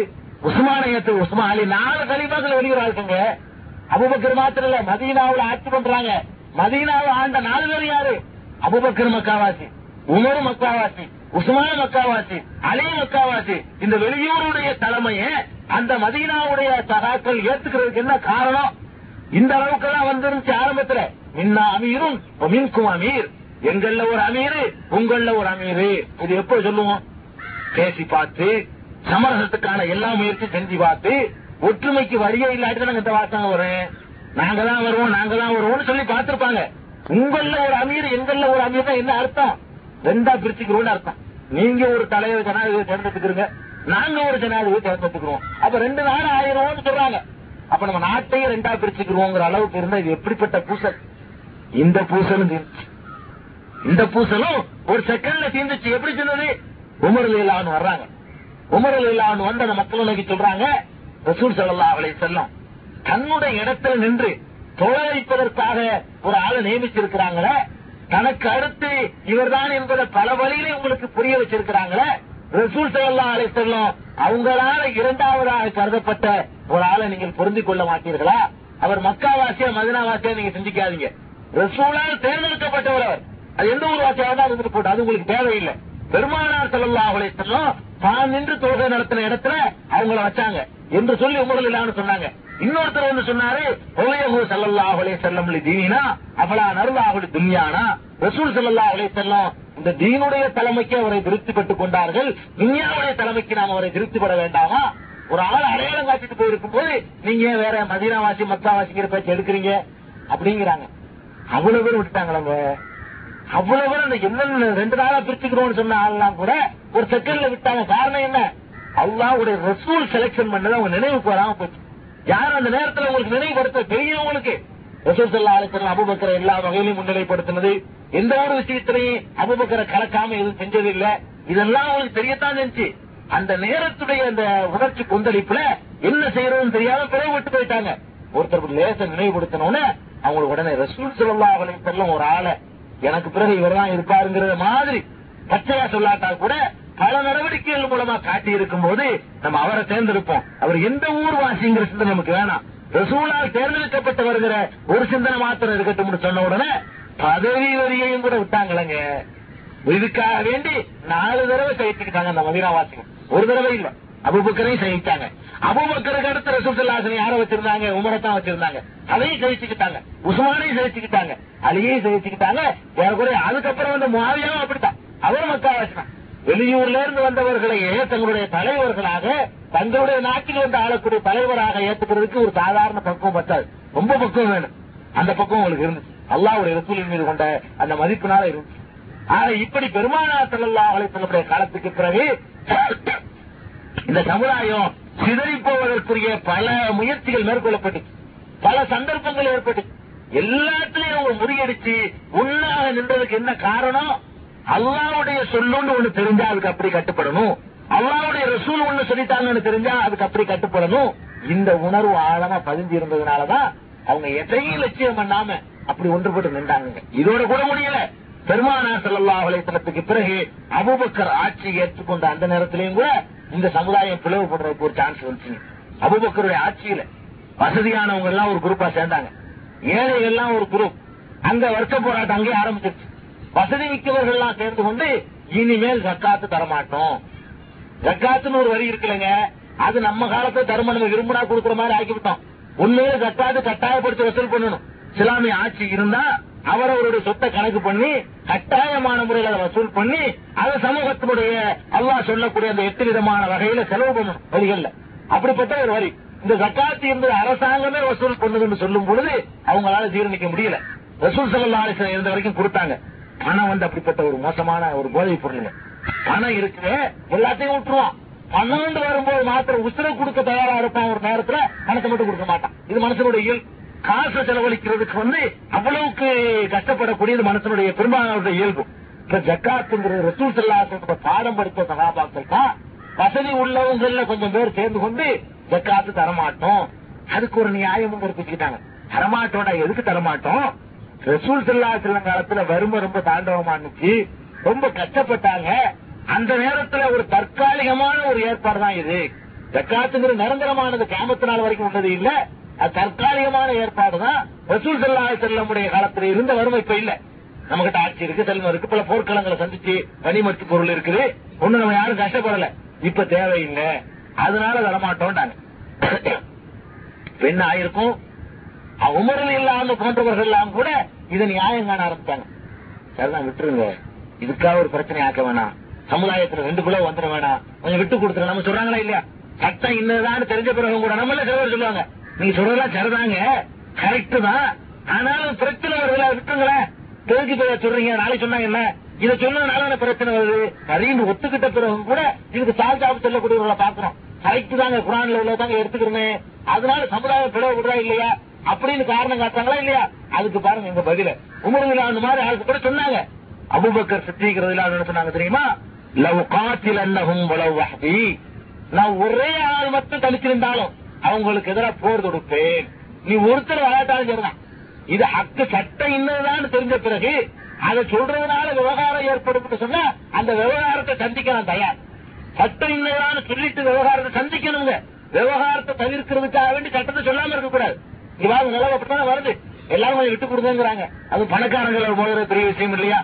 உஸ்மானை ஏத்துக்க உஸ்மான் அலி, 4 கலீஃபாக்கள் வெளியூர் ஆளுங்க. அபூபக்கர் மாத்திரம் இல்ல, மதீனாவில் ஆட்சி பண்றாங்க. மதீனாவை ஆண்ட 4 பேர் யாரு? அபூபக்கர் மக்காவாசி, உமர் மக்காவாசி, உஸ்மான் மக்காவாசி, அலி மக்காவாசி. இந்த வெளியூருடைய தலைமையை அந்த மதீனாவுடைய சகாக்கள் ஏத்துக்கிறதுக்கு என்ன காரணம்? இந்த அளவுக்கு தான் வந்துருந்துச்சு ஆரம்பத்துல. மின்னா அமீரும் மின்கும் அமீர், எங்கள்ல ஒரு அமீரு, உங்கள்ல ஒரு அமீரு. இது எப்ப சொல்லுவோம்? பேசி பார்த்து சமரசத்துக்கான எல்லா முயற்சி செஞ்சு பார்த்து ஒற்றுமைக்கு வரியே இல்லாட்டி நாங்க இந்த வாசனை வரும், நாங்க தான் வருவோம், நாங்க தான் வருவோம்னு சொல்லி பார்த்திருப்பாங்க. உங்கள ஒரு அமீர், எங்கள்ல ஒரு அமீர் தான் என்ன அர்த்தம்? 2ஆ பிரிச்சுக்கிறோம்னு அர்த்தம். நீங்க ஒரு தலைவர் ஜனாதிபதியை தேர்ந்தெடுத்துக்கிறீங்க, நாங்க ஒரு ஜனாதிபதியை தேர்ந்தெடுத்துக்கிறோம், அப்ப 2 நாள் ஆயிரம்னு சொல்றாங்க. அப்ப நம்ம நாட்டையே 2ஆ பிரிச்சுக்கிறோங்கிற அளவுக்கு இருந்தா இது எப்படிப்பட்ட பூசல்? இந்த பூசலும் தீர்ந்துச்சு, இந்த பூசலும் ஒரு செகண்ட்ல தீர்ந்துச்சு. எப்படி சொன்னது? உமர் ரலியல்லாஹு வர்றாங்க, உமர் ரலியல்லாஹு வந்து அந்த மக்கள் நோக்கி சொல்றாங்க, ரசூல் ஸல்லல்லாஹு அலைஹி வஸல்லம் தன்னுடைய இடத்துல நின்று தோழரிப்பதற்காக ஒரு ஆளை நியமிச்சிருக்கிறாங்களே, தனக்கு அடுத்து இவர்தான் என்பதை பல வழியிலே உங்களுக்கு புரிய வச்சிருக்கிறாங்களே, ரசூல் ஸல்லல்லாஹு அலைஹி வஸல்லம் அவங்களால 2ஆவதாக கருதப்பட்ட ஒரு ஆளை நீங்கள் பொருந்திக் கொள்ள மாட்டீர்களா? அவர் மக்காவாசியா மதீனாவாசியா நீங்க சிந்திக்காதீங்க, ரசூலால் தேர்ந்தெடுக்கப்பட்டவர். அது எந்த ஒரு வாசியாக தான் இருந்துட்டு போட்டு, அது உங்களுக்கு தேவையில்லை. பெருமானார் ஸல்லல்லாஹு அலைஹி வஸல்லம் தான் நின்று தொழுகை நடத்தின இடத்துல அவங்கள வச்சாங்க என்று சொல்லி உமர் இல்லான்னு சொன்னாங்க. இன்னொருத்தர் வந்து சொன்னாரு, ஸல்லல்லாஹு அலைஹி வஸல்லம் தீனா அவளா நர்வாகுடி துன்யானா, ரசூல் ஸல்லல்லாஹு அலைஹி வஸல்லம் இந்த தீனுடைய தலைமைக்கு அவரை திருப்திப்பட்டுக் கொண்டார்கள், துன்யாவுடைய தலைமைக்கு நாம் அவரை திருப்திப்பட வேண்டாமா? ஒரு ஆள் அடையாளம் காட்டிட்டு போயிருக்கும் போது நீங்க வேற மதீனாவாசி மக்காவாசிங்கிற பேச்சு எடுக்கிறீங்க அப்படிங்கிறாங்க. அவ்வளவு பேர் விட்டுட்டாங்களாங்க, அவ்வளவு பேர். என்னென்ன 2 நாளா பிரிச்சுக்கிறோம்னு சொன்ன ஆள்லாம் கூட ஒரு செகண்ட்ல விட்டாங்க. காரணம் என்ன? அல்லாஹ்வுடைய ரசூல் செலக்ஷன் பண்ணது அவங்க நினைவுக்கு வராம போச்சு. யார் அந்த நேரத்தில் உங்களுக்கு நினைவுபடுத்த பெரியவங்களுக்கு ரசூல் ஸல்லல்லாஹு அலைஹி வஸல்லம் அபூபக்கரை எல்லா வகையிலும் முன்னிலைப்படுத்தினது, எந்த ஒரு விஷயத்திலையும் அபூபக்கரை கலக்காம எதுவும் செஞ்சது இல்ல, இதெல்லாம் அவங்களுக்கு தெரியத்தான் இருந்துச்சு. அந்த நேரத்துடைய அந்த உணர்ச்சி கொந்தளிப்புல என்ன செய்யறதுன்னு தெரியாம பிறகு விட்டு போயிட்டாங்க. ஒருத்தருக்கு லேச நினைவுபடுத்தணும்னு அவங்களுக்கு உடனே ரசூல் ஸல்லல்லாஹு அலைஹி வஸல்லம் ஒரு ஆளை எனக்கு பிறகு இவரெல்லாம் இருப்பாருங்கிற மாதிரி பச்சையா சொல்லாட்டா கூட பல நடவடிக்கைகள் மூலமா காட்டி இருக்கும் போது நம்ம அவரை தேர்ந்தெடுப்போம். அவர் எந்த ஊர் வாசிங்கிற சிந்தனை நமக்கு வேணாம், ரசூலால் தேர்ந்தெடுக்கப்பட்டு வருகிற ஒரு சிந்தனை மாத்திரம் இருக்கட்டும் சொன்ன உடனே பதவி வரியையும் கூட விட்டாங்களங்க. இதுக்காக வேண்டி 4 தடவை சகிச்சுக்கிட்டாங்க அந்த மதீனாவாசிகள், ஒரு தடவை இல்ல. அபூபக்கரையும் சகிச்சாங்க, அபூபக்கருக்கு அடுத்து ரசூல் ஸல்லல்லாஹு அலைஹி யாரை வச்சிருந்தாங்க? உமரை தான் வச்சிருந்தாங்க, அதையும் சகிச்சுக்கிட்டாங்க, உஸ்மானையும் சகிச்சுக்கிட்டாங்க, அலியையும் சகிச்சுக்கிட்டாங்க, வேற கூட. அதுக்கப்புறம் வந்து முஆவியாவும் அப்படித்தான், அவர் மக்காவாசி தான். வெளியூர்ல இருந்து வந்தவர்களையே தங்களுடைய தலைவர்களாக தங்களுடைய நாட்டில் வந்து ஆளக்கூடிய தலைவராக ஏற்றுக்கிறதுக்கு ஒரு சாதாரண பக்குவம் பத்தாது, ரொம்ப பக்குவம் வேணும். அந்த பக்குவம் உங்களுக்கு இருந்துச்சு, அல்லாஹ்வுடைய ரசூலின் மீது கொண்ட அந்த மதிப்பினால இருந்துச்சு. ஆனா இப்படி பெருமானார் ஸல்லல்லாஹு அலைஹி வஸல்லம் காலத்துக்கு பிறகு இந்த சமுதாயம் சிதறி போவதற்குரிய பல முயற்சிகள் மேற்கொள்ளப்பட்டுச்சு, பல சந்தர்ப்பங்கள் ஏற்பட்டுச்சு. எல்லாத்திலையும் அவங்க முறியடிச்சு உள்ளாக நின்றதுக்கு என்ன காரணம்? அல்லாஹ்வுடைய சொல்லுன்னு ஒண்ணு தெரிஞ்சா அதுக்கு அப்படி கட்டுப்படணும், அல்லாஹ்வுடைய ரசூல் ஒண்ணு சொல்லிட்டாங்கன்னு தெரிஞ்சா அதுக்கு அப்படி கட்டுப்படணும். இந்த உணர்வு ஆழமா பதிஞ்சு இருந்ததுனாலதான் அவங்க எதையும் லட்சியம் பண்ணாம அப்படி ஒன்றுபட்டு நின்றாங்க. இதோட கூட முடியல, பெருமானார் ஸல்லல்லாஹு அலைஹி வஸல்லத்துக்கு பிறகு அபூபக்கர் ஆட்சி ஏற்றுக்கொண்ட அந்த நேரத்திலையும் கூட இந்த சமுதாயம் பிளவுபடுறதுக்கு ஒரு சான்ஸ் வந்துச்சு. அபூபக்கருடைய ஆட்சியில வசதியானவங்க எல்லாம் ஒரு குரூப்பா சேர்ந்தாங்க, ஏழைகள் எல்லாம் ஒரு குரூப், அங்க வர்க்க போராட்டம் அங்கே ஆரம்பிச்சிருச்சு. வசதி மிக்கவர்கள் எல்லாம் சேர்ந்து கொண்டு இனிமேல் ஜக்காத்து தரமாட்டோம், ஜக்காத்துன்னு ஒரு வரி இருக்குல்லங்க, அது நம்ம காலத்தை தர்மம் விரும்பினா கொடுக்குற மாதிரி ஆக்கிவிட்டோம். உண்மையில ஜக்காத்து கட்டாயப்படுத்தி வசூல் பண்ணணும். இஸ்லாமிய ஆட்சி இருந்தா அவரவருடைய சொத்தை கணக்கு பண்ணி கட்டாயமான முறையில் அதை வசூல் பண்ணி அதை சமூகத்தினுடைய அல்லாஹ் சொல்லக்கூடிய அந்த 8 விதமான வகையில செலவு பண்ணணும் வரிகள்ல. அப்படிப்பட்ட ஒரு வரி இந்த ஜக்காத் என்பது அரசாங்கமே வசூல் பண்ணுதுன்னு சொல்லும் பொழுது அவங்களால ஜீரணிக்க முடியல. ரசூல் ஸல்லல்லாஹு அலைஹி வஸல்லம் இருந்த வரைக்கும் கொடுத்தாங்க. பணம் வந்து அப்படிப்பட்ட ஒரு மோசமான ஒரு போதை பொருளுங்க. பணம் இருக்கு எல்லாத்தையும் விட்டுருவான், பணம் வரும்போது மாத்திரம் உசுரை கொடுக்க தயாரா இருப்பான், ஒரு நேரத்துல பணத்தை மட்டும் கொடுக்க மாட்டான். இது மனுஷனுடைய இயல்பு. காசு செலவழிக்கிறதுக்கு வந்து அவ்வளவுக்கு கஷ்டப்படக்கூடியது மனுஷனுடைய பெரும்பாலான இயல்பு. இப்ப ஜக்காத்துங்கிற ரசூல் ஸல்லல்லாஹு அலைஹி வஸல்லம் பாடம் படித்த சஹாபாக்கள் தான் வசதி உள்ளவங்கள்ல கொஞ்சம் பேர் சேர்ந்து கொண்டு ஜக்காத்து தரமாட்டோம், அதுக்கு ஒரு நியாயம் பிடிச்சிட்டாங்க. தரமாட்டோம்டா, எதுக்கு தரமாட்டோம்? ரசூல் ஸல்லல்லாஹு அலைஹி வஸல்லம் காலத்துல வறுமை ரொம்ப தாண்டவமா இருந்துச்சு, ரொம்ப கஷ்டப்பட்டாங்க. அந்த நேரத்துல ஒரு தற்காலிகமான ஒரு ஏற்பாடு தான் இது. ஜக்காத்துங்கிற நிரந்தரமானது கியாமத் நாள் வரைக்கும் உள்ளது இல்ல, அது தற்காலிகமான ஏற்பாடு தான். ரசூல் ஸல்லல்லாஹு அலைஹி வஸல்லம் உடைய காலத்தில் இருந்த வறுமை இப்ப இல்ல. நம்மகிட்ட ஆட்சி இருக்கு, செல்வம் இருக்கு, பல போர்க்களங்களை சந்திச்சு கனிமத்து பொருள் இருக்குது, ஒண்ணு நம்ம யாரும் கஷ்டப்படல, இப்ப தேவையில்லை, அதனால வரமாட்டோம்டாங்க. என்ன ஆயிருக்கும்? உமரில் இல்லாம போன்றவர்கள் எல்லாம் கூட இதை நியாயம் காண ஆரம்பித்தாங்க. சரிதான், விட்டுருங்க, இதுக்காக ஒரு பிரச்சனை ஆக்க வேணாம், சமுதாயத்துல 2 குழு வந்துட வேணாம், கொஞ்சம் விட்டு கொடுத்துரு. நம்ம சொல்றாங்களா இல்லையா? சட்டம் இன்னதான் தெரிஞ்ச பிறகு கூட நம்மள சிலர் சொல்லுவாங்க, நீங்க சொல்றதெல்லாம் சரிதாங்க, கரெக்ட் தான், ஆனாலும் பிரச்சனை வருதுல, விட்டுங்களேன், தெரிஞ்சு போய் சொல்றீங்க, நாளைக்கு சொன்னாங்க என்ன, இதை சொன்னதுனால பிரச்சனை வருது அப்படின்னு ஒத்துக்கிட்ட பிறகு கூட இதுக்கு சால்ஜாபு சொல்லக்கூடியவர்களை பாக்குறோம். கரெக்ட் தாங்க, குரான்ல உள்ளதாங்க எடுத்துக்கிறேன்னு, அதனால சமுதாயம் பிளவுபடுறா இல்லையா அப்படின்னு காரணம் காட்டுறாங்களா இல்லையா? அதுக்கு பாருங்க எங்க பதில. உமருல அந்த மாதிரி ஆளுக்கு கூட சொன்னாங்க. அபூபக்கர் சித்திக் ரலியல்லாஹு அன்ஹு சொன்னாங்க தெரியுமா, லவ் காத்திலன்னஹும் வலவ் வஹ்தி, நான் ஒரே ஆள் மட்டும் தனிச்சிருந்தாலும் அவங்களுக்கு எதிராக போர் தொடுப்பேன், நீ ஒருத்தர் வளர்த்தாலும் சரிதான். இது ஹக்கு, சட்டம் இன்னதான்னு தெரிஞ்ச பிறகு அதை சொல்றதுனால விவகாரம் ஏற்படும் சொன்னா அந்த விவகாரத்தை சந்திக்க நான் தயார். சட்டம் இன்னதான்னு சொல்லிட்டு விவகாரத்தை சந்திக்கணுங்க. விவகாரத்தை தவிர்க்கிறதுக்காக வேண்டி சட்டத்தை சொல்லாம இருக்கக்கூடாது. இவ்வாறு நிலவப்பட்டதான் வருது, எல்லாரும் கொஞ்சம் விட்டு கொடுங்கிறாங்க. அது பணக்காரங்களை மோதுறது பெரிய விஷயம் இல்லையா?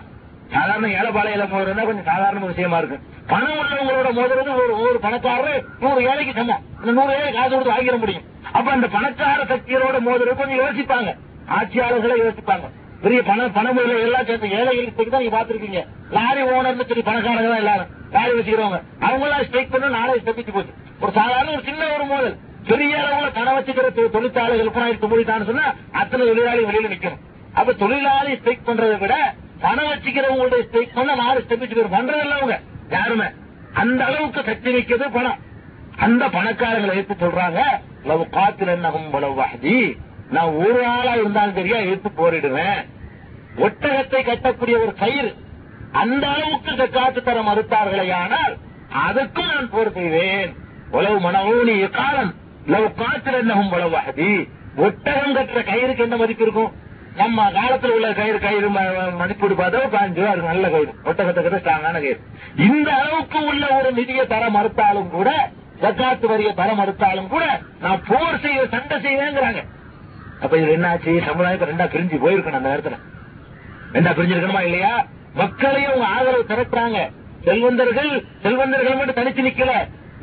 சாதாரண ஏழைபாளையில மோதுறதுனா கொஞ்சம் சாதாரண விஷயமா இருக்கு. பணம் உள்ளவங்களோட மோதுறது ஒரு பணக்காரரு 100 ஏழைக்கு சமம். இந்த 100 ஏழை காசு கொடுத்து வாங்கிட முடியும். அப்ப அந்த பணக்கார சக்தியோட மோதுறது கொஞ்சம் யோசிப்பாங்க, ஆட்சியாளர்களை யோசிப்பாங்க. பெரிய பணம் எல்லாம் சேர்ந்து ஏழைகளுக்கு தான் நீங்க பாத்துருக்கீங்க. லாரி ஓனர்னு சொல்லி பணக்காரங்க தான் எல்லாரும், லாரி வச்சுக்கிறவங்க அவங்க எல்லாம் ஸ்ட்ரைக் பண்ண நாளை ஸ்டெப்பிச்சு போச்சு. ஒரு சாதாரண ஒரு சின்ன ஒரு மோதல் பெரிய அளவுல பணம் வச்சுக்கிற தொழிற்சாலைகளுக்கு நான் முடித்தான்னு சொன்னா அத்தனை தொழிலாளி வெளியில நிக்கணும். அப்ப தொழிலாளி ஸ்ட்ரைக் பண்றதை விட பணம் வச்சுக்கிறவங்களோட ஸ்ட்ரைக் பண்ண நாலு ஸ்டெப்பிச்சு பண்றதில்ல அவங்க யாருமே. அந்த அளவுக்கு சக்தி வைக்கிறது பணம். அந்த பணக்காரங்களை எடுத்து சொல்றாங்க, லவ் காத்திலன்னஹும் வலவ் வஹ்தி, நான் ஒரு ஆளா இருந்தாலும் சரியா எடுத்து போரிடுவேன். ஒட்டகத்தை கட்டக்கூடிய ஒரு கயிறு அந்த அளவுக்கு காத்து தர மறுத்தார்களே ஆனால் அதுக்கும் நான் போர் செய்வேன். உலவு மனவோனி காலம் லவ் காத்திலன்னஹும் வலவ் வஹ்தி. ஒட்டகம் கட்டுற கயிறுக்கு என்ன மதிப்பு இருக்கும்? நம்ம காலத்தில் உள்ள கயிறு மதிப்பீடு பார்த்தா 5 ரூபா, அது நல்ல கயிறு, ஒட்டகத்துக்கு ஸ்ட்ராங்கான கயிறு. இந்த அளவுக்கு உள்ள ஒரு நிதியை தர மறுத்தாலும் கூட, ஜக்காத்து வரியை தர மறுத்தாலும் கூட நான் போர் செய்ய சண்டை செய்யங்கிறாங்க. அப்ப இது என்னாச்சு? சமுதாயத்தை 2ஆ பிரிஞ்சு போயிருக்கணும். அந்த நேரத்துல 2ஆ பிரிஞ்சிருக்கணுமா இல்லையா? மக்களையும் அவங்க ஆதரவு திரட்டுறாங்க. செல்வந்தர்கள் மட்டும் தனிச்சு நிக்கல,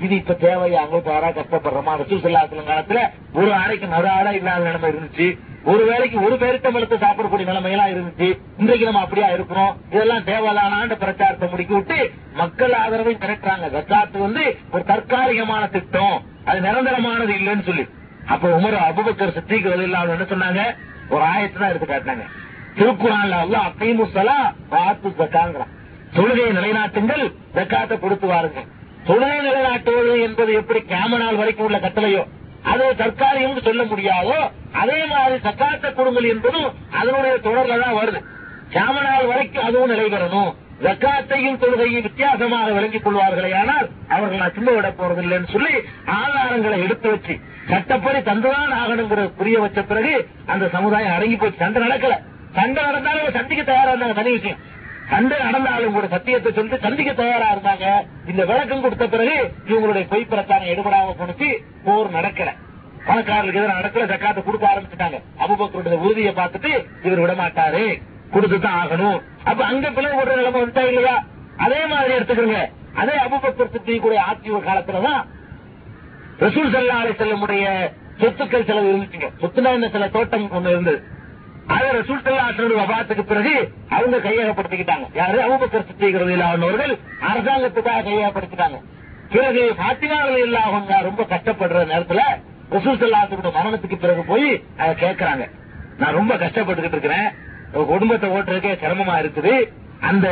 இது இப்ப தேவையா? அவங்களுக்கு யாராவது கஷ்டப்படுறோமா? ரசூலுல்லாஹி அலைஹி வஸல்லம் காலத்துல ஒரு ஆடைக்கு நடு ஆடா இல்லாத நிலைமை இருந்துச்சு, ஒரு வேலைக்கு ஒரு பேருட்ட பழத்தை சாப்பிடக்கூடிய நிலைமையெல்லாம் இருந்துச்சு. இன்றைக்கு நம்ம அப்படியா இருக்கிறோம்? இதெல்லாம் தேவையான பிரச்சாரத்தை முடிக்க விட்டு மக்கள் ஆதரவை திரட்டுறாங்க. ஜக்காத் வந்து ஒரு தற்காலிகமான திட்டம், அது நிரந்தரமானது இல்லைன்னு சொல்லி அப்ப உமர் அபூபக்கர் சித்திக் ரலியல்லாஹு என்ன சொன்னாங்க? ஒரு ஆயத்தை தான் எடுத்து காட்டினாங்க. திருக்குறான்ல அல்லாஹ் அகீமு ஸலாத் வாத்து ஸகாத்ங்கறான், தொழுகையை நிலைநாட்டுங்கள், ஜக்காத்தை கொடுத்து வாருங்க. தொழுகை நிலைநாட்டுவது என்பது எப்படி கேமனால் வரைக்கும் உள்ள கட்டளையோ அது தற்காலிகம் சொல்ல முடியாதோ, அதே மாதிரி ஜக்காத்தை கொடுங்கள் என்பதும் அதனுடைய தொடர்லதான் வருது. கேமனால் வரைக்கும் அதுவும் நிலைபெறணும். ஜக்காத்தையும் தொழுகையும் வித்தியாசமாக விளங்கிக் கொள்வார்களே ஆனால் அவர்கள் நான் சின்ன விட போறதில்லைன்னு சொல்லி ஆதாரங்களை எடுத்து வச்சு சட்டப்படி தந்துதான் ஆகணுங்கிற புரிய வச்ச பிறகு அந்த சமுதாயம் அடங்கி போச்சு. சண்டை நடக்கல, சண்டை நடந்தாலும் சந்திக்க தயாரா இருந்தாங்க. தனி விஷயம் சண்டை நடந்தாலும் கூட சத்தியத்தை சொல்லிட்டு சந்திக்க தயாரா இருந்தாங்க. இந்த விளக்கம் கொடுத்த பிறகு இவங்களுடைய பொய் பிரச்சாரம் எடுபடாம கொடுத்து போர் நடக்கல, பணக்காரர்களுக்கு எதிராக நடக்கல, ஜக்காத்தை கொடுக்க ஆரம்பிச்சுட்டாங்க. அபூபக்கருடைய உறுதியை பார்த்துட்டு இவர் விடமாட்டாரு, கொடுத்துதான் ஆகணும். அப்ப அங்க பிளவு போடுற நிலைமை வந்துட்டா இல்லையா? அதே மாதிரி எடுத்துக்கிறீங்க. அதே அபூபக்கர் சித்திக்குடைய ஆட்சி ஒரு காலத்துலதான் ரசூல் ஸல்லல்லாஹு அலைஹி வஸல்லம் உடைய சொத்துக்கள் செலவு இருந்துச்சுங்க. சொத்துனா என்ன, சில தோட்டம் ஒண்ணு இருந்தது. அதை ரசூல் ஸல்லல்லாஹு அலைஹி வஸல்லம் வபாத்துக்கு பிறகு அவங்க கையகப்படுத்திக்கிட்டாங்க. யாரு? அபூபக்கர் சித்திக் ரலியல்லாஹு அன்ஹு அவர்கள் அரசாங்கத்துக்காக கையகப்படுத்திட்டாங்க. பிறகு ஃபாத்திமா ரலியல்லாஹு அன்ஹா ரொம்ப கஷ்டப்படுற நேரத்துல ரசூல் ஸல்லல்லாஹு அலைஹி வஸல்லம் மரணத்துக்கு பிறகு போய் அதை கேட்கறாங்க. நான் ரொம்ப கஷ்டப்பட்டுக்கிட்டு இருக்கிறேன், குடும்பத்தை ஓட்டுறதுக்கே சிரமமா இருக்குது, அந்த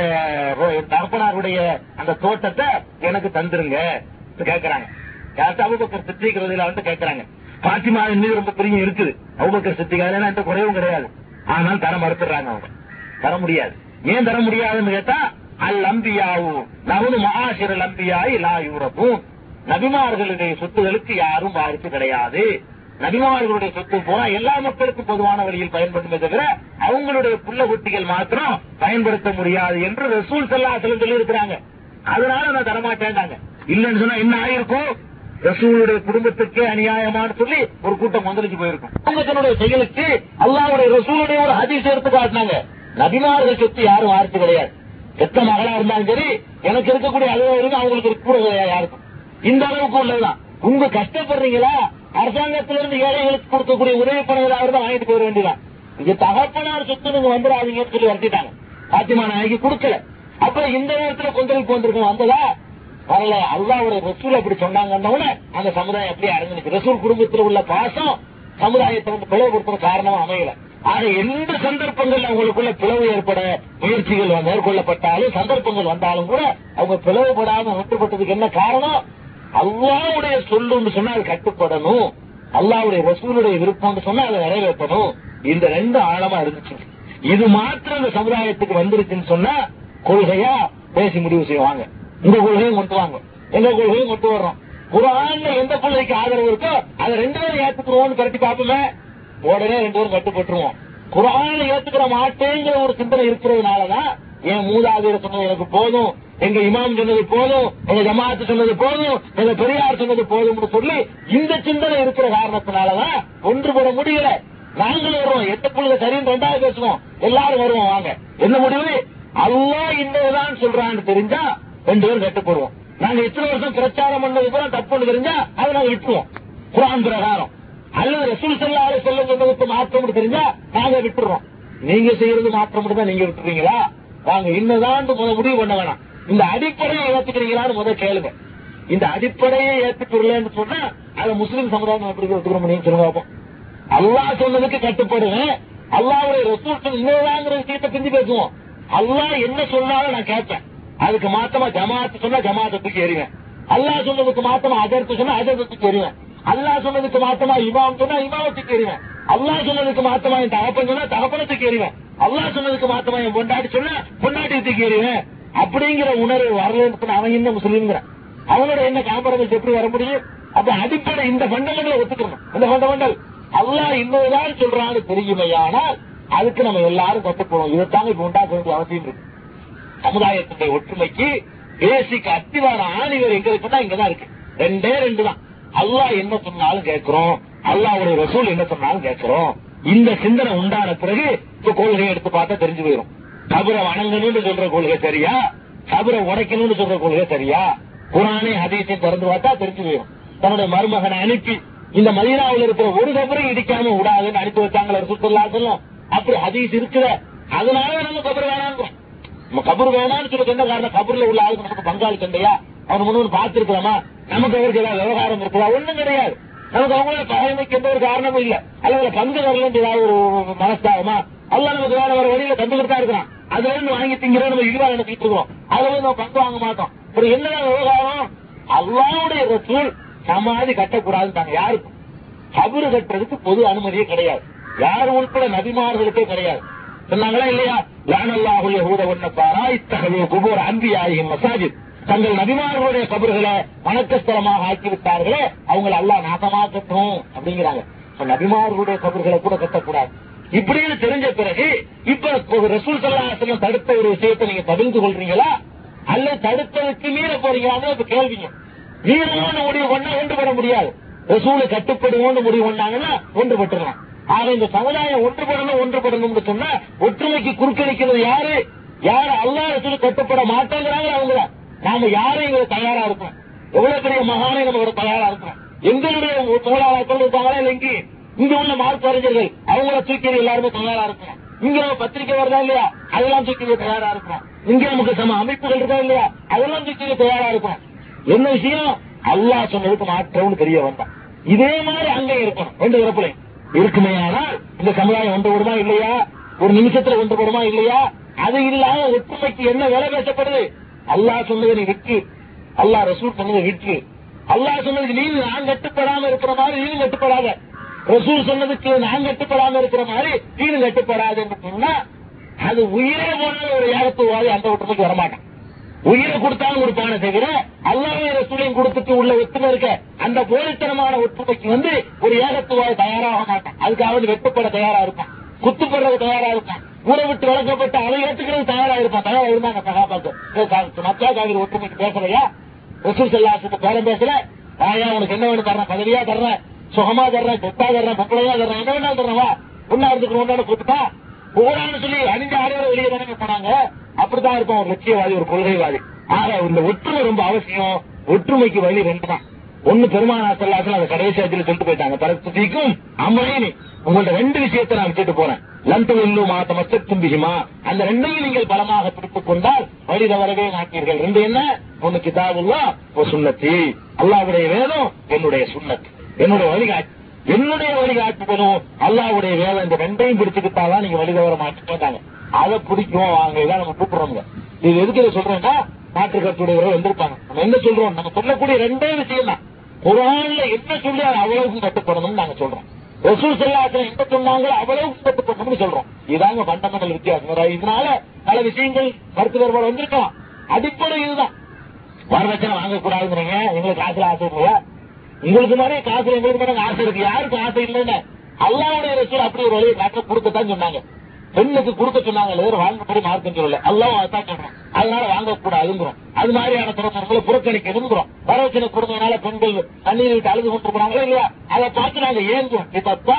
தகப்பனாருடைய அந்த தோட்டத்தை எனக்கு தந்துருங்க கேட்கறாங்க. அபூபக்கர் சித்திக் ரலியல்லாஹு அன்ஹு கேட்கறாங்க. பாத்திமாவின் மீது ரொம்ப பிரியம் இருக்குது, அபூபக்கர் சித்திக்காக எந்த குறைவும் கிடையாது, ஆனால் தர மறுத்துறாங்க. அவங்க தர முடியாது. ஏன் தர முடியாதுன்னு கேட்டா அல் அம்பியாவும் நமது மகாசிரல் அம்பியாய் லா யூரப்பும், நபிமார்களுடைய சொத்துகளுக்கு யாரும் வாரிசு கிடையாது. நபிமார்களுடைய சொத்து போனா எல்லா மக்களுக்கும் பொதுவான வழியில் பயன்படுத்துமே தவிர அவங்களுடைய புள்ள குட்டிகள் மாத்திரம் பயன்படுத்த முடியாது என்று ரசூல் ஸல்லல்லாஹு அலைஹி வஸல்லம் சொல்லி இருக்கிறாங்க. அதனால நான் தரமாட்டேன்டாங்க. இல்லன்னு சொன்னா என்ன ஆயிருக்கும்? ரசூலுடைய குடும்பத்துக்கே அநியாயமானு சொல்லி ஒரு கூட்டம் வந்துருச்சு போயிருக்கும். குடும்பத்தினுடைய செயலுக்கு அல்லாஹ்வுடைய ரசூலுடைய ஒரு ஹதீஸ் எடுத்து காட்டினாங்க. நபிமார்கள் சொத்து யாரும் வாரிசு கிடையாது. எத்த மகளா இருந்தாலும் சரி எனக்கு இருக்கக்கூடிய அளவு இருக்கு, அவங்களுக்கு இருக்கக்கூடிய யாருக்கும் இந்த அளவுக்கு உள்ளதுதான். உங்க கஷ்டப்படுறீங்களா? அரசாங்கத்திலிருந்து ஏழைகளுக்கு கொடுக்கக்கூடிய உதவி பணங்களாக தான் வாங்கிட்டு போயிட வேண்டியதான். இது தகப்பனார் சொத்து நீங்க வந்துடாதீங்கன்னு சொல்லி வருத்திட்டாங்க. பாத்திமா நாயகி கொடுக்கல. அப்புறம் இந்த நேரத்துல கொந்தளிப்பு வந்திருக்கும், வந்ததா வரல. அல்லாஹ்வுடைய ரசூல் அப்படி சொன்னாங்கன்னு அந்த சமுதாயம் அப்படியே அடங்கிச்சு. ரசூல் குடும்பத்தில் உள்ள பாசம் சமுதாயத்தை வந்து பிளவுபடுத்துற காரணமா அமையல. ஆக எந்த சந்தர்ப்பங்கள் அவங்களுக்குள்ள பிளவு ஏற்பட முயற்சிகள் மேற்கொள்ளப்பட்டாலும் சந்தர்ப்பங்கள் வந்தாலும் கூட அவங்க பிளவுபடாமல் ஒன்றுபட்டதுக்கு என்ன காரணம்? அல்லாஹ்வுடைய சொல்லுன்னு சொன்னா அது கட்டுப்படணும், அல்லாஹ்வுடைய ரசூலுடைய விருப்பம்னு சொன்னா அதை நிறைவேற்றணும். இந்த ரெண்டு ஆழமா இருந்துச்சு. இது மாத்திரம் இந்த சமுதாயத்துக்கு வந்துருச்சுன்னு சொன்னா கொள்கையா பேசி முடிவு செய்வாங்க. இந்த கொள்கையும் கொண்டு வாங்க, எந்த கொள்கையும் கொண்டு வர்றோம், குர்ஆன்ல எந்த கொள்கைக்கு ஆதரவு இருக்கோ அதை ரெண்டு பேரும் ஏத்துக்குறோம்னு கருத்து பார்ப்போமே, உடனே ரெண்டு பேரும் கட்டுப்பட்டுருவோம். குர்ஆன்ல ஏத்துக்கிற மாட்டேங்கிற ஒரு சிந்தனை இருக்கிறதுனாலதான் என் மூதாதையர் சொன்னது எனக்கு போதும், எங்க இமாம் சொன்னது போதும், எங்க ஜமாத்து சொன்னது போதும், எங்க பெரியார் சொன்னது போதும்னு சொல்லி இந்த சிந்தனை இருக்கிற காரணத்தினாலதான் ஒன்றுபட முடியல. நாங்களும் வருவோம், எந்த கொள்கை சரின்னு ரெண்டாவது பேசுவோம், எல்லாரும் வருவோம். வாங்க, என்ன முடிவு? அல்லாஹ் இன்னதான் சொல்றான்னு தெரிஞ்சா ரெண்டு பேரும் கட்டுப்படுவோம். நாங்க இத்தனை வருஷம் பிரச்சாரம் பண்ணது கூட தப்புன்னு தெரிஞ்சா அதை நாங்க விட்டுருவோம் குர்ஆன் பிரகாரம். அல்லது ரசூல் ஸல்லல்லாஹு அலைஹி வஸல்லம் மாற்றம்னு தெரிஞ்சா நாங்க விட்டுருவோம். நீங்க செய்யறது மாற்றம்னு தான் நீங்க விட்டுருவீங்களா? நாங்க இன்னதான் முடிவு பண்ண வேணாம். இந்த அடிப்படையை ஏத்துக்கிறீங்களான்னு முதல் கேளுங்க. இந்த அடிப்படையை ஏத்துக்கிறீங்களேன்னு சொன்னா அதை முஸ்லீம் சமுதாயம் எப்படி எடுத்துக்கிற முடியும்னு சொல்லுங்க பார்ப்போம். அல்லாஹ் சொன்னதுக்கு கட்டுப்படுவேன், அல்லாஹ்வுடைய ரசூல் இன்னதாங்கிற விஷயத்தை பிந்தி பேசுவோம். அல்லாஹ் என்ன சொன்னாலும் நான் கேட்பேன். அதுக்கு மாத்தமா ஜமாத்து சொன்னா ஜமாத்துக்கு ஏறிவேன். அல்லாஹ் சொன்னதுக்கு மாத்தமா அஜர்த்து சொன்னா அஜர்த்துக்கு ஏறிவேன். அல்லாஹ் சொன்னதுக்கு மாத்தமா இமாம் சொன்னா இமாமத்துக்கு ஏறிவேன். அல்லாஹ் சொன்னதுக்கு மாத்தமா என் தகப்பன் சொன்னா தகப்பனத்துக்கு ஏறிவேன். அல்லாஹ் சொன்னதுக்கு மாத்தமா என் பொண்டாட்டி சொன்னா பொண்டாட்டிக்கு ஏறிவேன். அப்படிங்கிற உணர்வு வரலன்னு அவன் என்ன முஸ்லீம்ங்கிறான்? அவனோட என்ன காம்பரமைஸ் எப்படி வர முடியும்? அப்ப அடிப்படை இந்த ஃபண்டமெண்டல் ஒத்துக்கணும். இந்த ஃபண்டமெண்டல் அல்லாஹ் இன்னொருதான் சொல்றான்னு தெரியுமையானால் அதுக்கு நம்ம எல்லாரும் கட்டுப்போம். இதைத்தாங்க இப்ப உண்டாக்க வேண்டிய அவசியம் இருக்கு. சமுதாயத்துடைய ஒற்றுமைக்கு பேசிக்கு அத்திவார ஆணிவர் எங்க இருக்குன்னா இங்கதான் இருக்கு. ரெண்டே ரெண்டு தான். அல்லாஹ் என்ன சொன்னாலும் கேட்கிறோம், அல்லாஹ்வுடைய ரசூல் என்ன சொன்னாலும் கேட்கிறோம். இந்த சிந்தனை உண்டான பிறகு இப்ப கொள்கையை எடுத்து பார்த்தா தெரிஞ்சு போயிடும். கபரை வணங்கணும்னு சொல்ற கொள்கை சரியா, கபரை உடைக்கணும்னு சொல்ற கொள்கை சரியா, குர்ஆனை ஹதீஸை திறந்து பார்த்தா தெரிஞ்சு போயிடும். தன்னுடைய மருமகனை அனுப்பி இந்த மதீனாவில் இருக்கிற ஒரு கபரையும் இடிக்காம விடாதுன்னு அனுப்பி வச்சாங்களே ரசூலுல்லாஹி சொல்லும். அப்படி ஹதீஸ் இருக்குற அதனால நம்ம கபர் வேணாம். நம்ம கபர் வேணாம்னு சொல்ல சொன்ன காரணம் கபர்ல உள்ள ஆளுக்கு நமக்கு பங்காளி சண்டையா அவன் முன்னு பார்த்திருக்கலாமா, நமக்கு அவருக்கு ஏதாவது விவகாரம் இருக்கலாம், ஒண்ணும் கிடையாது. நமக்கு அவங்கள பகைமைக்கு எந்த ஒரு காரணமும் இல்ல, அல்லது பங்கு வரலன்னு ஏதாவது ஒரு மனஸ்தாபமா, அல்ல நமக்கு வேற ஒரு வழியில கண்டுகிட்டா இருக்கிறான், அதுல இருந்து வாங்கி திங்கிறோம், நம்ம இழிவா நினைச்சிட்டு இருக்கிறோம், அதுல இருந்து நம்ம பங்கு வாங்க மாட்டோம். ஒரு என்னதான் விவகாரம், அல்லாஹ்வுடைய ரசூல் சமாதி கட்டக்கூடாதுன்னு தாங்க. யாருக்கும் கபர் கட்டுறதுக்கு பொது அனுமதியே கிடையாது, யாரும் உட்பட நபிமார்களுக்கே கிடையாது. சொன்னாங்களா இல்லையா? லஅனல்லாஹுல் யஹூத வன்னஸாரா இத்தஹது குபூர் அன்பியாஹிம் மஸாஜித். தங்கள் நபிமார்களுடைய கபர்களை வணக்கஸ்தலமாக ஆக்கிவிட்டார்களே, அவங்களை அல்லாஹ் நாசமாக்கட்டும் அப்படிங்கிறாங்க. நபிமார்களுடைய கபர்களை கூட கட்டக்கூடாது இப்படின்னு தெரிஞ்ச பிறகு இப்ப ரசூல் ஸல்லல்லாஹு அலைஹி வஸல்லம் தடுத்த ஒரு விஷயத்தை நீங்க பகிர்ந்து கொள்றீங்களா, அல்ல தடுத்ததுக்கு மீற போறீங்களான்னு இப்ப கேள்விங்க. மீறணும்னு முடிவு பண்ணா ஒன்றுபட முடியாது, ரசூலை கட்டுப்படுவோம்னு முடிவு பண்ணாங்கன்னா ஒன்றுபட்டுடலாம். ஆக இந்த சமுதாயம் ஒன்றுபடணும், ஒன்றுபடணும்னு சொன்னா ஒற்றுமைக்கு குறுக்கணிக்கிறது யாரு? யாரு அல்லாஹ் ரசூல் கட்டுப்பட மாட்டேங்கிறாங்க அவங்கள. நாம யாரும் இவங்க தயாரா இருக்கோம், எவ்வளவு பெரிய மகானை நம்ம தயாரா இருக்கோம். எங்களுடைய தொழிலாளர்கள் இருக்காங்களா இல்ல, இங்கே இங்க உள்ள மார்க் அறிஞர்கள் அவங்கள தூக்கி எல்லாருமே தயாரா இருக்கணும். இங்க நம்ம பத்திரிகை வருதா இல்லையா, அதெல்லாம் தூக்கி தயாரா இருக்கணும். இங்க நமக்கு சம அமைப்புகள் இருக்கா இல்லையா, அதெல்லாம் தூக்கி தயாரா இருக்கணும். என்ன விஷயம்? அல்லாஹ் சொன்னதுக்கு மாற்றம்னு தெரிய வந்தான். இதே மாதிரி அங்கே இருக்கணும், ரெண்டு தரப்புலையும் இருக்குமே. ஆனால் இந்த சமுதாயம் ஒன்று வருமா இல்லையா, ஒரு நிமிஷத்துல ஒன்று வருமா இல்லையா, அது இல்லாம ஒற்றுமைக்கு என்ன வேலை பேசப்படுது? அல்லாஹ் சொன்னதை நீ விற்று, அல்லாஹ் ரசூல் சொன்னதை விற்று, அல்லாஹ் சொன்னதுக்கு நீ நான் கட்டுப்படாம இருக்கிற மாதிரி நீ கட்டுப்படாத, ரசூல் சொன்னதுக்கு நான் கட்டுப்படாம இருக்கிற மாதிரி நீனும் கட்டுப்படாதுன்னு சொன்னா அது உயிரை போன ஒரு ஏகத்துவாதி அந்த ஒற்றுமைக்கு வரமாட்டான். உயிரை கொடுத்தாலும் ஒரு பானை செய்கிற அல்லாஹ்வை ரசூலையும் கொடுத்துட்டு உள்ள ஒற்றுமை இருக்க அந்த போலித்தனமான ஒற்றுமைக்கு ஒரு ஏகத்துவாதி தயாராக மாட்டான். அதுக்காக வெட்டப்பட தயாரா இருப்பான், குத்துப்படுறது தயாரா இருப்பான், ஊரை விட்டு வழங்கப்பட்ட அதை ஏற்றுக்கிறது தயாரா இருப்பான். தயாரா இருந்தாங்க சகாபாத்து மக்களுக்காக ஒற்றுமைக்கு பேசுறையா, ரசூல் ஸல்லல்லாஹு அலைஹி வஸல்லம் பேரம் பேசுற ஆயா உனக்கு என்ன வேணும் தர்றேன், பதவியா தர்றேன், சுகமா தர்றேன், கொத்தா தர்றேன், பொப்பளையா தர்றேன், என்ன வேணாலும் தர்றவா, ஒன்னா இருந்துக்கணும், ஒன்னால கூப்பிட்டா போறான்னு சொல்லி அணிஞ்ச ஆடையோட வெளியே தானே போனாங்க. அப்படித்தான் இருக்கும் ஒரு லட்சியவாதி, ஒரு கொள்கைவாதி. ஆக இந்த ஒற்றுமை ரொம்ப அவசியம். ஒற்றுமைக்கு வழி ரெண்டு தான். ஒன்னு பெருமானார் ஸல்லல்லாஹு அலைஹி வஸல்லம் அதை கடைசி இடத்துல சொல்லிட்டு போயிட்டாங்க, பரத்துக்கும் அமளினி உங்கள்ட்ட ரெண்டு விஷயத்தை நான் விட்டுட்டு போறேன், லந்தம் இன்னும் மாத்த மத்த தும்பிகுமா, அந்த ரெண்டையும் நீங்கள் பலமாக பிடித்துக் கொண்டால் வழி தவறவே மாட்டீர்கள். ரெண்டு என்ன? ஒன்னு கிதாபுல்லாஹ் வ சுன்னத்தி, அல்லாஹ்வுடைய வேதம் என்னுடைய சுன்னத், என்னுடைய வழிகாட்டு, என்னுடைய வழிகாட்டுதலும் அல்லாஹ்வுடைய வேதம், இந்த ரெண்டையும் பிடிச்சுக்கிட்டாதான் நீங்க வழி தவற மாட்டிட்டு போட்டாங்க. அதை பிடிக்கும் வாங்க, இதான் நம்ம கூப்பிடுறோங்க. இது எதுக்கு சொல்றேன்னா மாற்று கருத்துடையவர்கள் வந்திருப்பாங்க. நம்ம என்ன சொல்றோம், நம்ம சொல்லக்கூடிய ரெண்டே விஷயம் தான். குர்ஆன்ல என்ன சொல்லி அவ்வளவுக்கும் கட்டுப்படணும்னு நாங்க சொல்றோம், ரசூல் ஸல்லல்லாஹு அலைஹி வஸல்லம் என்ன சொன்னாங்களோ அவ்வளவுக்கும் கட்டுப்படணும்னு சொல்றோம். இதாங்க ஃபண்டமெண்டல் வித்தியாசம். இதனால பல விஷயங்கள் கருத்து வேறுபாடு வந்திருக்கலாம். அடிப்படை இதுதான், வரதட்சணை வாங்கக்கூடாதுங்கிறீங்க, எங்களுக்கு காசுல ஆசை இல்லையா, உங்களுக்கு மாதிரி காசு எங்களுக்கு மாதிரி ஆசை இருக்கு, யாருக்கும் ஆசை இல்லைன்னு அல்லாஹ்வுடைய ரசூல் அப்படி ஒரு வழியை காட்ட கொடுக்கத்தான் சொன்னாங்க. பெண்ணுக்கு கொடுக்க சொன்னாங்களே வாங்க போய் மார்க்கம் சொல்லல, அல்லாஹ் அதான் சொல்றோம், அதனால வாங்கக்கூடாதுங்கிறோம். அது மாதிரியான திறமைகளை புறக்கணிக்கிறோம். வரவச்சனை கொடுத்ததுனால பெண்கள் தண்ணீர் விட்டு அழுது கொண்டு போறாங்களா இல்லையா, அதை பார்த்து நாங்க ஏங்குவோம். இப்ப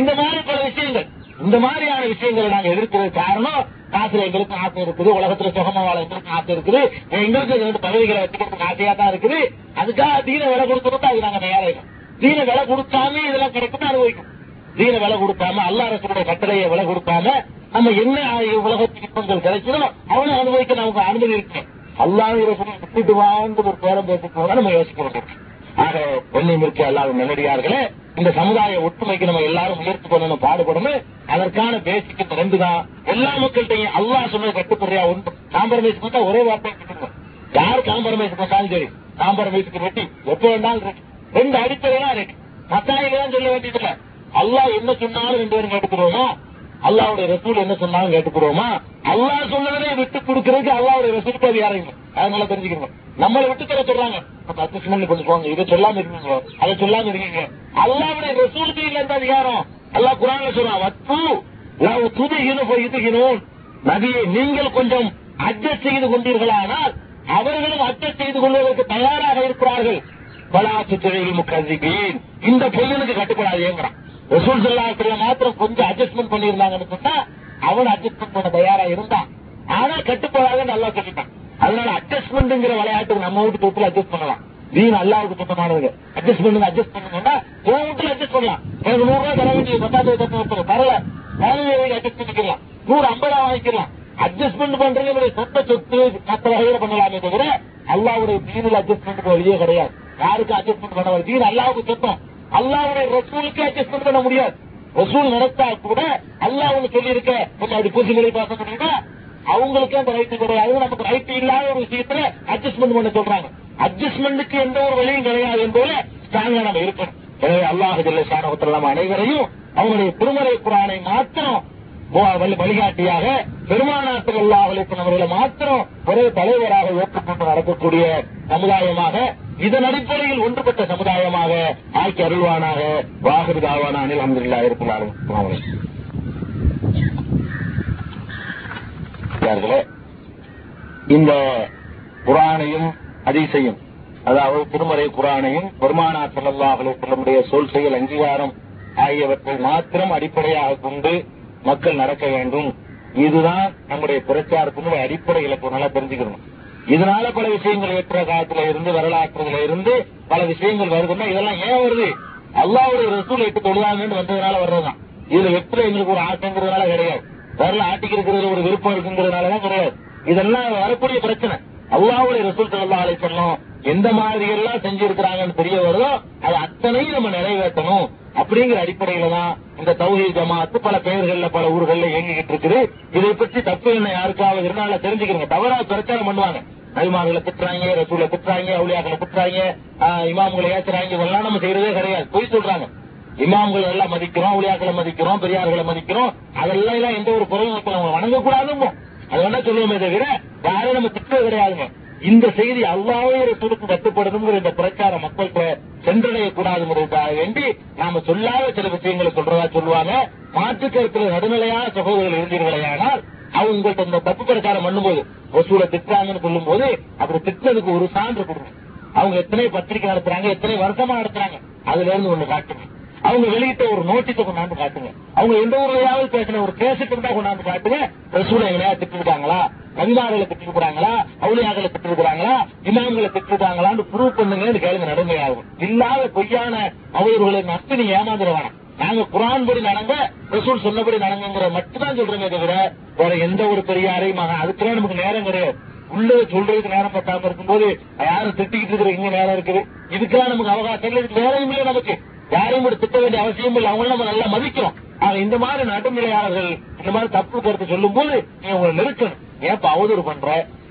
இந்த மாதிரி பல விஷயங்கள், இந்த மாதிரியான விஷயங்களை நாங்க எதிர்க்கிறது காரணம் காசுல எங்களுக்கு ஆசை இருக்குது, உலகத்துல சுகமா வாழ எங்களுக்கு ஆசை இருக்குது, எங்களுக்கு பதவிகளை வச்சுக்கிறதுக்கு ஆசையா தான் இருக்குது. அதுக்காக தீன விலை கொடுக்கறது அது நாங்க தயாரிக்கும். தீன விலை கொடுத்தாமே இதெல்லாம் கிடைக்கும், அனுபவிக்கும். தீன விலை கொடுக்காம அல்லாஹ் ரசூலுடைய கட்டளையை விலை கொடுக்காம நம்ம என்ன உலகத்துக்கு இன்பங்கள் கிடைக்கிறோம் அவனும் அனுபவிக்க நமக்கு அனுமதி இருக்கு. அல்லாஹ் ரசூலை விட்டுட்டு வாங்கிட்டு ஒரு பேரம் பேசிட்டு நம்ம யோசிக்க வேண்டியிருக்கு. ஆக ஒன்றையும் இருக்க அல்லாத நல்லடியார்களே, இந்த சமுதாய ஒற்றுமைக்கு நம்ம எல்லாரும் முயற்சி பண்ணணும், பாடுபடணும். அதற்கான பேசிக்கு ரெண்டு தான். எல்லா மக்கள்கிட்டையும் அல்லாஹ் சொன்னது கட்டுப்படுறியா, ஒன்று காம்பரமைஸ் பண்ணா ஒரே வார்த்தையை கட்டுக்கணும். யார் காம்பரமைஸ் பண்ணாலும் சரி, காம்பரமைஸுக்கு ரெட்டி எப்ப வேண்டாலும் ரெட்டி, ரெண்டு அடிப்படையெல்லாம் ரெட்டி, மத்தாயிலாம் சொல்ல வேண்டியதில்லை. அல்லாஹ் என்ன சொன்னாலும் ரெண்டு பேரும் கேட்டுக்கிறோமா, அல்லாஹ்வுடைய ரசூல் என்ன சொன்னாலும் கேட்டுக்கிறோமா, அல்லாஹ் சொன்னதே விட்டு கொடுக்கறதுக்கு அல்லாஹ்வுடைய ரசூலுக்கு அது யாரையும். அதனால தெரிஞ்சுக்கணும், நம்மளை விட்டு தர சொல்றாங்க, அட்ஜஸ்ட்மெண்ட் கொண்டு போங்க, இதை சொல்லாம இருக்கீங்க, அதை சொல்லாம இருக்கீங்க, அல்லாஹ்வுடைய ரசூலுக்கு இல்ல அந்த அதிகாரம். அல்லாஹ் குர்ஆன்ல சொல்றான், வத்து லவ் துதிஹினு ஃபயுதிஹினூன், நபியே நீங்கள் கொஞ்சம் அட்ஜஸ்ட் செய்து கொண்டீர்களானால் அவர்களும் அட்ஜஸ்ட் செய்து கொள்வதற்கு தயாராக இருக்கிறார்கள். பலா துதிஹில் முக்கஸிபீன், இந்த பொய்யனுக்கு கட்டுப்படாதேங்கிறான். ரசூல் ஸல்லல்லாஹு அலைஹி வஸல்லம் மாத்திரம் கொஞ்சம் அட்ஜஸ்ட்மெண்ட் பண்ணிருந்தாங்கன்னு சொன்னா அவன் அட்ஜஸ்ட்மெண்ட் பண்ண தயாரா இருந்தான். ஆனா கட்டுப்படாத நல்லா சொல்லிட்டான். அதனால அட்ஜஸ்ட்மெண்ட்ங்கிற விளையாட்டு நம்ம வீட்டு தொட்டில் அட்ஜஸ்ட் பண்ணலாம். தீன் அல்லாஹ்வுக்கு சொந்தமானவங்க. அட்ஜஸ்ட்மெண்ட் அட்ஜஸ்ட் பண்ணணும்னா வீட்டுல அட்ஜஸ்ட் பண்ணலாம். எனக்கு 100 ரூபாய் தர வேண்டிய 10,000 தரல வரவேண்டிய அட்ஜஸ்ட் பண்ணிக்கலாம். 150 வாங்கிக்கலாம். அட்ஜஸ்ட்மெண்ட் பண்றது சொந்த சொத்து மற்ற வகையில பண்ணலாமே தவிர அல்லாஹ்வுடைய தீனில் அட்ஜஸ்ட்மெண்ட் வழியே கிடையாது. யாருக்கு அட்ஜஸ்ட்மெண்ட் பண்ணாது? தீன் அல்லாஹ்வுக்கு சொந்தம். அல்லாஹ்வுடைய ரசூலுக்கு அட்ஜஸ்ட்மெண்ட் பண்ண முடியாது. ரசூல் நடத்தா கூட அல்லாஹ்வுக்கு சொல்லியிருக்க நம்ம அப்படி பூசிகளை பார்க்க முடியுமா? அவங்களுக்கே அந்த ரைட்டு கிடையாது. நமக்கு ரைட்டு இல்லாத ஒரு விஷயத்துல அட்ஜஸ்ட்மெண்ட் பண்ண சொல்றாங்க. அட்ஜஸ்ட்மெண்ட்டுக்கு எந்த ஒரு வழியும் கிடையாது என்பதுல ஸ்ட்ராங்கா நம்ம இருக்கணும். எனவே அல்லாஹ் ஜல்ல ஷானஹு நம்ம அனைவரையும் அவங்களுடைய திருமறை குர்ஆனை மாத்திரம் வழிகாட்டியாக, பெருமானார் அல்லாஹ் அவர்களை மாத்திரம் ஒரே தலைவராக ஏற்றுக்கொண்டு நடக்கக்கூடிய சமுதாயமாக, இதன் அடிப்படையில் ஒன்றுபட்ட சமுதாயமாக ஆக்கி அருள்வானாக. வாஹிர் தாவானா அல்ஹம்துலில்லாஹ் ரப்பில் ஆலமீன். இந்த குர்ஆனையும் ஹதீஸையும், அதாவது திருமறை குர்ஆனையும் பெருமானார் ஸல்லல்லாஹு அலைஹி வஸல்லம் சொல் செயல் அங்கீகாரம் ஆகியவற்றை மாத்திரம் அடிப்படையாக கொண்டு மக்கள் நடக்க வேண்டும். இதுதான் நம்முடைய பிரச்சாரத்தினுடைய அடிப்படை இலக்கு. நல்லா தெரிஞ்சுக்கணும். இதனால பல விஷயங்கள் ஏற்ற காலத்தில இருந்து வரலாற்றுல இருந்து பல விஷயங்கள் வருதுன்னா இதெல்லாம் ஏன் வருது? அல்லாஹ்வுடைய ரசூல் இட்டு தொழுவாங்கன்னு வந்ததுனால வர்றதுதான். இதுல எப்படி எங்களுக்கு ஒரு ஆட்டங்கிறதுனால கிடையாது. வரல ஆட்டிக்கு இருக்கிறது ஒரு விருப்பம் இருக்குங்கிறதுனாலதான் கிடையாது. இதெல்லாம் வரக்கூடிய பிரச்சனை. அல்லாஹ்வுடைய ரசூல் ஸல்லல்லாஹு அலைஹி வஸல்லம் எந்த மாதிரி எல்லாம் செஞ்சிருக்கிறாங்கன்னு தெரிய வருதோ அது அத்தனையும் நம்ம நிறைவேற்றணும். அப்படிங்கிற அடிப்படையில தான் இந்த தௌஹீத் ஜமாஅத்து பல பெயர்கள்ல பல ஊர்கள்ல இயங்கிக்கிட்டு இருக்குது. இதை பற்றி தப்பு என்ன யாருக்காவது இருந்தால தெரிஞ்சுக்கிறீங்க. தவறா பிரச்சாரம் பண்ணுவாங்க. நபிமார்களை திட்டுறாங்க, ரசூலை திட்டுறாங்க, அவுலியாக்களை திட்டுறாங்க, இமாம்களை ஏத்துறாங்க. இதெல்லாம் நம்ம செய்யறதே கிடையாது. போய் சொல்றாங்க. இமாம்கள் எல்லாம் மதிக்கிறோம், அவுலியாக்களை மதிக்கிறோம், பெரியார்களை மதிக்கிறோம். அதெல்லாம் எந்த ஒரு குறையும் வைக்கல. வணங்கக்கூடாதுங்க. அது வேணா சொல்லுவோமே தவிர யாரையும் நம்ம திட்ட கிடையாதுங்க. இந்த செய்தி அல்லாஹ்வுடைய ரசூலுக்கு கட்டுப்படுதுங்கிற இந்த பிரச்சார மக்கள்கிட்ட சென்றடையக்கூடாதுங்கிறதுக்காக வேண்டி நாம சொல்லாத சில விஷயங்களை சொல்றதா சொல்லுவாங்க. மாற்று கருத்துல நடுநிலையான சகோதரர்கள் இருந்தீர்களேயானால் அவங்க உங்கள்கிட்ட இந்த தப்பு பிரச்சாரம் பண்ணும்போது ரசூலை திட்டாங்கன்னு சொல்லும் போது அப்படி திட்டத்துக்கு ஒரு சான்று கொடுங்க. அவங்க எத்தனை பத்திரிகை நடத்துறாங்க, எத்தனை வருஷமா நடத்துறாங்க, அதுல இருந்து ஒண்ணு காட்டுங்க. அவங்க வெளியிட்ட ஒரு நோட்டீஸை கொண்டாந்து காட்டுங்க. அவங்க எந்த ஒரு வழியாவது பேசின ஒரு கேசுக்கு இருந்தா கொண்டாந்து காட்டுங்க. ரசூலை எங்களையா திட்டிருக்காங்களா, நபிமார்களை திட்டிருக்கிறாங்களா, அவுலியாக்களை திட்டிருக்கிறாங்களா, இமாம்களை திட்டிருக்காங்களான்னு ப்ரூவ் பண்ணுங்கன்னு கேளுங்க. நடுமையாகும் இல்லாத பொய்யான அவர்களை நட்டு நீ ஏமாந்துருவாங்க. நாங்க குர்ஆன் படி நடங்க, ரசூல் சொன்னபடி நடங்குங்கிற மட்டும்தான் சொல்றேங்க தவிர வேற எந்த ஒரு பெரியாரையும் அதுக்கெல்லாம் நமக்கு நேரம் கிடையாது. உள்ளதை சொல்றதுக்கு நேரம் பத்தாம இருக்கும்போது யாரும் திட்டிக்கிட்டு இருக்கிற இங்க நேரம் இருக்குது. இதுக்கெல்லாம் நமக்கு அவகாசம் இல்லை, நேரம் இல்லை. நமக்கு யாரையும் கூட திட்ட வேண்டிய அவசியம் இல்லை. அவங்களும் நம்ம நல்லா மதிக்கிறோம். ஆனா இந்த மாதிரி நடுநிலையாளர்கள் இந்த மாதிரி தப்பு கருத்து சொல்லும் போது நீ உங்களை நெருக்கணும். ஏப்ப அவதூறு பண்ற,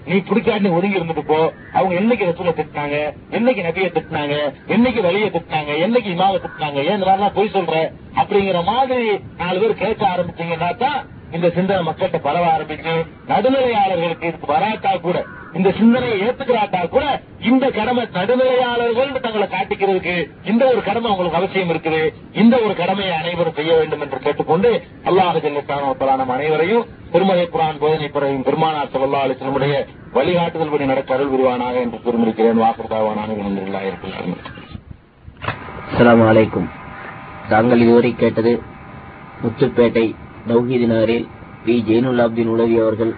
நீ பிடிக்காட்டி ஒதுங்கி இருந்துட்டு போ. அவங்க என்னைக்கு ரசூலை திட்டினாங்க, என்னைக்கு நபியை திட்டினாங்க, என்னைக்கு வலியை திட்டினாங்க, என்னைக்கு இமாவை திட்டினாங்க, ஏன் இந்த மாதிரிலாம் போய் சொல்ற அப்படிங்கிற மாதிரி 4 பேர் கேட்க ஆரம்பிச்சீங்கன்னா தான் இந்த சிந்தனை மக்கள்கிட்ட பரவ ஆரம்பிச்சு நடுநிலையாளர்களுக்கு இதுக்கு வராட்டா கூட, இந்த சிந்தனையை ஏத்துக்கிறாட்டா கூட, இந்த கடமை நடுநிலையாளர்கள் தங்களை காட்டிக்கிறதுக்கு இந்த ஒரு கடமை உங்களுக்கு அவசியம் இருக்குது. இந்த ஒரு கடமையை அனைவரும் செய்ய வேண்டும் என்று கேட்டுக்கொண்டு அல்லாஹ் ஜல்ல ஷானஹு அனைவரையும் திருமறை குர்ஆன் போதனை பிறகு பெருமானார் ஸல்லல்லாஹு அலைஹி வஸல்லம் வழிகாட்டுதல் படி நடக்க அருள் புரிவானாக என்று கூறியிருக்கிறேன். வாஹிர் தாவானா அல்ஹம்துலில்லாஹி ரப்பில் ஆலமீன். அஸ்ஸலாமு அலைக்கும். தாங்கள் இதுவரை கேட்டது முத்துப்பேட்டை தௌஹீத் நகரில் பி ஜெயினுல்லாப்தீன் உலவி அவர்கள்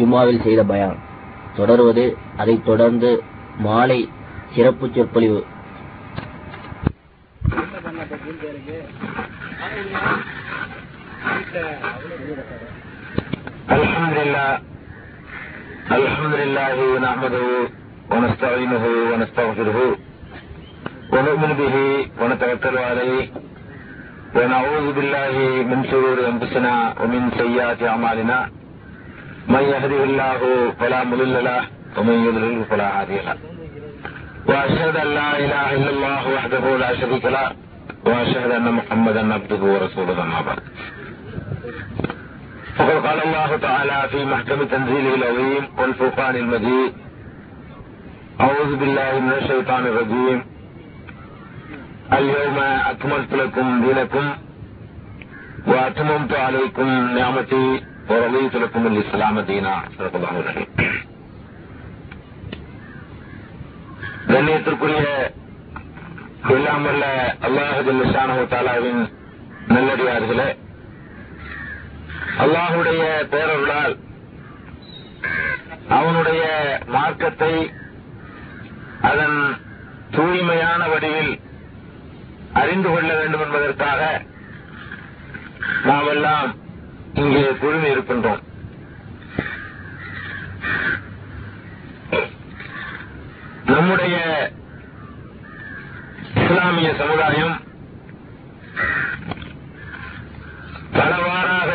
ஜும்மாவில் செய்த பயான். தொடர்வது அதைத் தொடர்ந்து மாலை சிறப்பு சொற்பொழிவு. அல்ஹம்துலில்லாஹி நஹ்மதுஹு வ நஸ்தஈனுஹு வ நஸ்தக்ஃபிருஹு வ நுஃமினு பிஹி வ நதவக்கலு அலைஹி வ நஊது பில்லாஹி மின் ஷுரூரி அன்ஃபுஸினா வ மின் ஸய்யிஆத்தி அஅமாலினா. من يهده الله فلا مضل له ومن يضلل فلا هادي له. واشهد ان لا اله الا الله وحده لا شريك له واشهد ان محمدا عبده ورسوله. اما بعد فقد قال الله تعالى في محكم تنزيله العظيم والفرقان المجيد: اعوذ بالله من الشيطان الرجيم. اليوم اكملت لكم دينكم واتممت عليكم نعمتي ورضيت لكم الاسلام دينا. صدق الله العظيم. கண்ணியத்திற்குரிய எல்லாம் வல்ல அல்லாஹ் ஜல்ல ஷானஹு தஆலாவின் நல்லடியார்களே, அல்லாஹ்வுடைய பேரருளால் அவனுடைய மார்க்கத்தை அதன் தூய்மையான வடிவில் அறிந்து கொள்ள வேண்டும் என்பதற்காக நாம் எல்லாம் இங்கே குழுமி இருக்கின்றோம். நம்முடைய இஸ்லாமிய சமுதாயம் பலவாறாக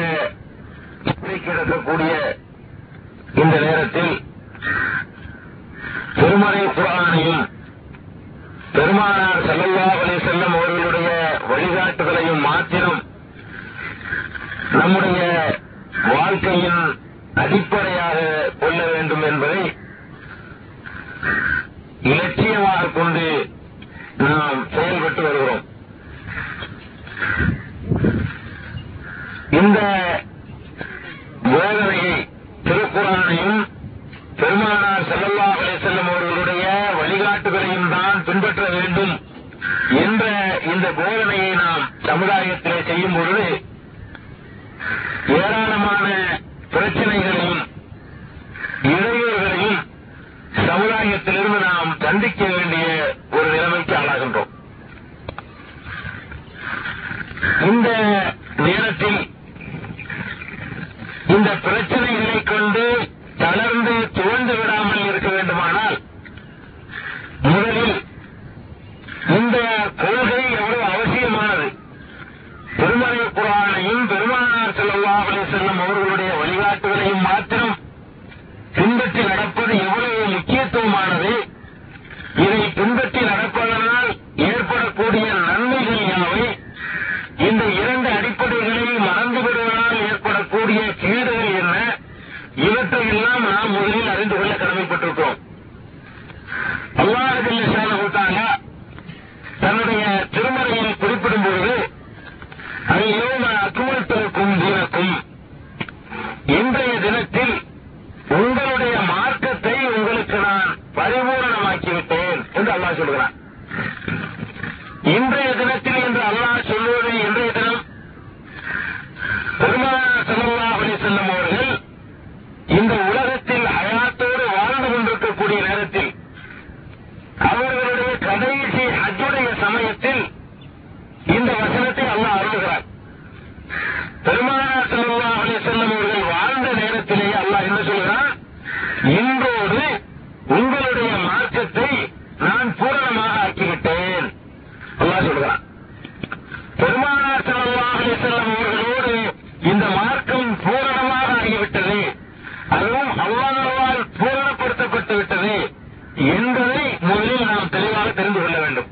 கிடக்கக்கூடிய இந்த நேரத்தில் திருமறை குர்ஆனையும் பெருமானார் ஸல்லல்லாஹு அலைஹி வஸல்லம் அவர்களுடைய வழிகாட்டுதலையும் மாத்திரம் நம்முடைய வாழ்க்கையின் அடிப்படையாக கொள்ள வேண்டும் என்பதை இலட்சியமாக கொண்டு நாம் செயல்பட்டு வருகிறோம். இந்த போதனையை திருக்குர்ஆனையும் பெருமானார் ஸல்லல்லாஹு அலைஹி வஸல்லம் அவர்களுடைய வழிகாட்டுதலையும் தான் பின்பற்ற வேண்டும் என்ற இந்த போதனையை நாம் சமுதாயத்திலே செய்யும் பொழுது ஏராளமான பிரச்சனைகளையும் இடையூறுகளையும் சமுதாயத்திலிருந்து நாம் சந்திக்க வேண்டிய ஒரு நிலைமைக்கு ஆளாகின்றோம். இந்த நேரத்தில் இந்த பிரச்சனைகளை கொண்டு தளர்ந்து துவண்டு விடாமல் இருக்க வேண்டுமானால் முதலில் இந்த கொள்கை எவ்வளவு அவசியமானது, திருமறை குர்ஆனையும் பெருமானார் ஸல்லல்லாஹு அலைஹி வஸல்லம் அவர்களுடைய வழிகாட்டுதலையும் மாத்திரம் பின்பற்றி நடப்பது எவ்வளவு முக்கியத்துவமானது, இதை பின்பற்றி நடப்பதனால் ஏற்படக்கூடிய நன்மைகள் யாவை, இந்த இரண்டு அடிப்படைகளில் மறந்துவிடுவதால் ஏற்படக்கூடிய கீடுகள் என்ன, இவற்றையெல்லாம் நாம் முதலில் அறிந்து கொள்ள கடமைப்பட்டிருக்கிறோம். அல்லாஹ் ஜல்ல ஷானஹு தன்னுடைய திருமறையில் குறிப்பிடும்போது அய்யௌம அக்மல்து லக்கும் தீனக்கும், இன்றைய தினத்தில் உங்களுடைய மார்க்கத்தை உங்களுக்கு நான் பரிபூரணமாக்கிவிட்டேன் என்று அல்லாஹ் சொல்கிறான். இன்றைய தினத்தில் என்று அல்லாஹ் சொல்வது இன்றைய தினம் பெருமானார் ஸல்லல்லாஹு அலைஹி வஸல்லம் அவர்கள் இந்த உலகத்தில் ஹயாத்தோடு வாழ்ந்து கொண்டிருக்கக்கூடிய நேரத்தில் அவர்களுடைய கடைசி ஹஜ்ஜுடைய சமயத்தில் இந்த வசனத்தை அல்லாஹ் அருள்கிறார். பெருமானார் ஸல்லல்லாஹு அலைஹி வஸல்லம் அவர்கள் வாழ்ந்த நேரத்திலேயே அல்லாஹ் என்ன சொல்கிறான், இன்றோடு உங்களுடைய மார்க்கத்தை நான் பூரணமாக ஆக்கிவிட்டேன் அல்லாஹ் சொல்கிறான். பெருமானார் ஸல்லல்லாஹு அலைஹி வஸல்லம் அவர்களோடு இந்த மார்க்கம் பூரணமாக ஆகிவிட்டது, அதுவும் அல்லாஹ்வால் பூரணப்படுத்தப்பட்டு விட்டது என்பதை முதலில் நாம் தெளிவாக தெரிந்து கொள்ள வேண்டும்.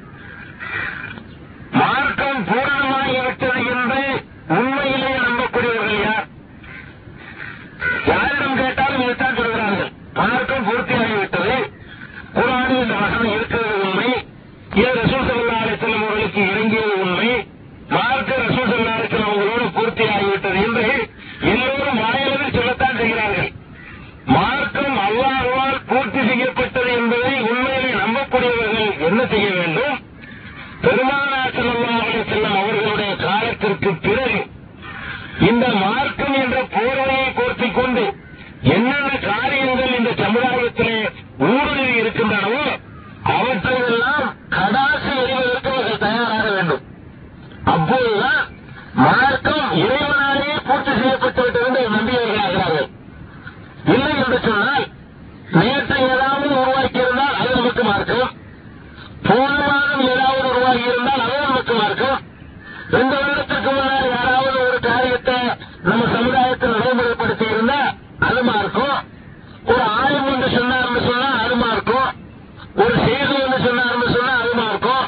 மார்க்கம் பூரணமாகிவிட்டது என்று உண்மையிலே நம்பக்கூடியவர்கள் யார்? யாரிடம் கேட்டாலும் இதைத்தான் சொல்கிறார்கள், மார்க்கம் பூர்த்தியாகிவிட்டது, குர்ஆனில் இந்த வசனம் இருக்கிறது உண்மை, இது ரசூல் ஸல்லல்லாஹு அலைஹி வஸல்லம் அவர்களுக்கு இறங்கியது உண்மை, மார்க்கம் ரசூல் ஸல்லல்லாஹு அலைஹி வஸல்லம் அவர்களோடு பூர்த்தியாகிவிட்டது என்று எல்லோரும் வாயிலிருந்து சொல்லத்தான் செய்கிறார்கள். மார்க்கம் அல்லாஹ்வால் பூர்த்தி செய்யப்பட்டது என்பதை உண்மையிலே நம்பக்கூடியவர்கள் என்ன செய்ய வேண்டும்? பெருமானார் ஸல்லல்லாஹு அலைஹி வஸல்லம் அவர்களுடைய காலத்திற்கு பிறகு இந்த மார்க்கம் என்ற போர்வையை கோர்த்திக் கொண்டு என்னென்ன காரியங்கள் இந்த சமுதாயத்திலே ஊடுருவி இருக்கின்றனவோ அவற்றையெல்லாம் கடாசி எறிவதற்கு அவர்கள் தயாராக வேண்டும். அப்போதுதான் மார்க்கம் இறைவனாலேயே பூர்த்தி செய்யப்பட்டுவிட்டது என்று நம்பியவர்கள் ஆகிறார்கள். இல்லை என்று சொன்னால் நேற்று ஏதாவது உருவாக்கியிருந்தால் அது நமக்கு மார்க்கம், போன மாதம் ஏதாவது உருவாகி இருந்தால் அது நமக்கு மார்க்கம், 2 வருடத்திற்கு முன்னால் யாராவது ஒரு காரியத்தை நம்ம சமுதாயத்தில் நடைமுறைப்படுத்தி இருந்தா அதுமா இருக்கும், ஒரு ஆய்வு என்று சொன்னா அதுமா இருக்கும், ஒரு செய்தி என்று சொன்னா அதுமா இருக்கும்,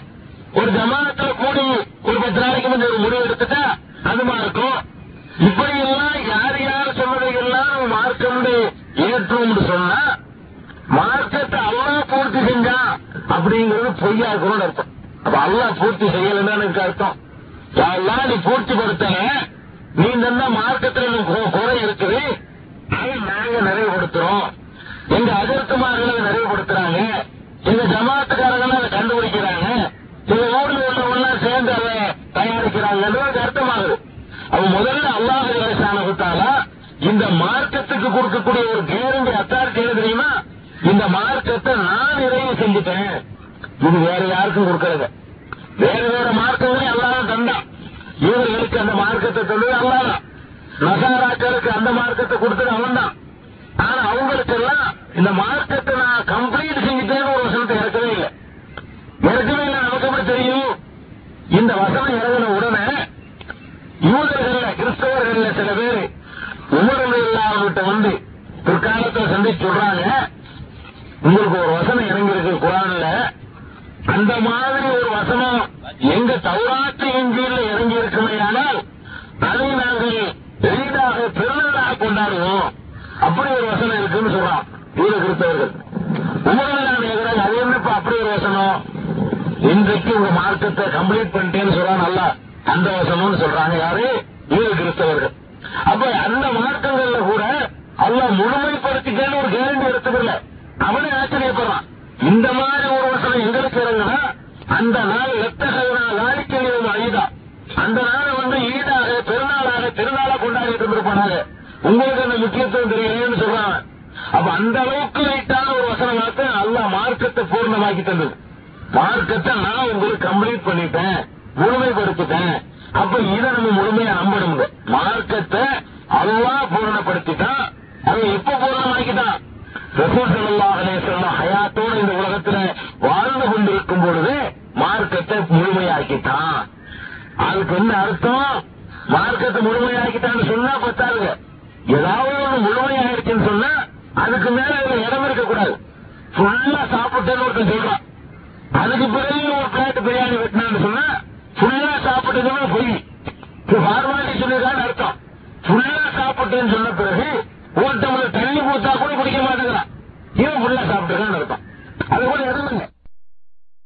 ஒரு ஜமாத்துல கூடி ஒரு 10 நாளைக்கு முன் ஒரு முடிவு எடுத்துட்டா அதுமா இருக்கும். இப்படி எல்லாம் யார் சொன்னதையெல்லாம் மார்க்கம் ஏற்றும் சொன்னா மார்க்கத்தை அவ்வளவு பூர்த்தி செஞ்சா அப்படிங்கிறது பொய்யா இருக்கணும்னு அர்த்தம். அப்ப அவ்வளவு பூர்த்தி செய்யலன்னா எனக்கு அர்த்தம் யாரெல்லாம் நீ பூர்த்தி படுத்தல, நீ தந்தா மார்க்கத்தில் குறை இருக்குது, நாங்க நிறைவுபடுத்துறோம், எங்க அதிர்த்துமார்கள் அதை நிறைவுபடுத்துறாங்க, எங்க ஜமாத்துக்காரர்கள் அதை கண்டுபிடிக்கிறாங்க, எங்க ஊரில் உள்ளவங்க சேர்ந்து அதை தயாரிக்கிறாங்க, அர்த்தமாகுது. அவன் முதல்ல அல்லாஹ் ஸுப்ஹானஹு வ தஆலா இந்த மார்க்கத்துக்கு கொடுக்கக்கூடிய ஒரு கேரண்டி அத்தாரிட்டி என்ன தெரியுமா? இந்த மார்க்கத்தை நான் நிறைவு செஞ்சுட்டேன், இது வேற யாருக்கும் கொடுக்கறது. வேற வேற மார்க்கமே அல்லாஹ் தந்தான். இவர்களுக்கு அந்த மார்க்கத்தை தந்தது அல்லாஹ் தான். நசாராக்களுக்கு அந்த மார்க்கத்தை கொடுத்தது அவன் தான். ஆனா அவங்களுக்கு எல்லாம் இந்த மார்க்கத்தை நான் கம்ப்ளீட் செஞ்சுட்டேன்னு ஒரு வசனத்தை இறக்கவே இல்லை. நமக்கு எப்படி தெரியும்? இந்த வசனம் இறங்கின உடனே யூதர்கள்ல, கிறிஸ்தவர்கள்ல சில பேர் உமர் இல்லாமட்ட வந்து பிற்காலத்தை சந்திச்சு சொல்றாங்க, உங்களுக்கு ஒரு வசனம் இறங்கிருக்கு குர்ஆன்ல, அந்த மாதிரி ஒரு வசனம் எங்க தௌராத் இன்ஜீல்ல இறங்கி இருக்குமையானால் அதை நாங்கள் எளிதாக பெருநாளாக கொண்டாடுவோம், அப்படி ஒரு வசனம் இருக்குன்னு சொல்றான் யூத கிறிஸ்தவர்கள். உமர் எதிராக அது என்ன அப்படி ஒரு வசனம்? இன்றைக்கு உங்க மார்க்கத்தை கம்ப்ளீட் பண்ணிட்டேன்னு சொல்றான் அல்ல, அந்த வசனம்னு சொல்றாங்க யாரு? யூத கிறிஸ்தவர்கள். அப்ப அந்த மார்க்கங்கள்ல கூட அல்லாஹ் முழுமைப்படுத்திக்கன்னு ஒரு கேரண்டி எடுத்துக்கல. அவனே ஆச்சரியப்படுறான், இந்த மாதிரி ஒரு வசனம் எங்களுக்கு இறங்குனா அந்த நாள் எத்தகைய வாடிக்கையும் ஐதா, அந்த நாளை வந்து ஈடாக பெருநாளாக திருநாளா கொண்டாடிட்டு இருந்திருப்பாங்க, உங்களுக்கு அந்த முக்கியத்துவம் தெரியலன்னு சொல்றாங்க. அப்ப அந்த அளவுக்கு லைட்டான ஒரு வசனம் பார்த்து அல்லாஹ் மார்க்கத்தை பூர்ணமாக்கி தந்தது. மார்க்கத்தை நான் உங்களுக்கு கம்ப்ளீட் பண்ணிட்டேன், முழுமைப்படுத்திட்டேன். அப்ப இதை நம்ம முழுமையா நம்பணுங்க. மார்க்கத்தை அல்லாஹ் பூரணப்படுத்திட்டான். அதை எப்ப பூரணமாக்கிட்டான்? ரசூல் ஸல்லல்லாஹு அலைஹி வஸல்லம் ஹயாத்தோடு இந்த உலகத்தில் வாழ்ந்து கொண்டிருக்கும் பொழுது மார்க்கத்தை முழுமையாக்கிட்டான். அதுக்கு என்ன அர்த்தம்? மார்க்கத்தை முழுமையாக்கிட்டான்னு சொன்னா பத்தாது. ஏதாவது ஒன்று முழுமையாயிருச்சுன்னு சொன்னா அதுக்கு மேல இடம் இருக்கக்கூடாது. ஃபுல்லா சாப்பிட்டேன்னு ஒருத்தன் சொல்றான், அதுக்கு பிறகு ஒரு பிளேட் பிரியாணி வெட்டினான்னு சொன்னா ஃபுல்லா சாப்பிட்டதுன்னு பொய், ஃபார்மாலிட்டி சொல்லிதான் அர்த்தம். ஃபுல்லா சாப்பிட்டேன்னு சொன்ன பிறகு ஒருத்தவங்க தண்ணி கொடுத்தா கூட குடிக்க மாட்டேங்கிறான், இவன் ஃபுல்லா சாப்பிட்டுதான் அர்த்தம். அது கூட எதுவும் இல்லை.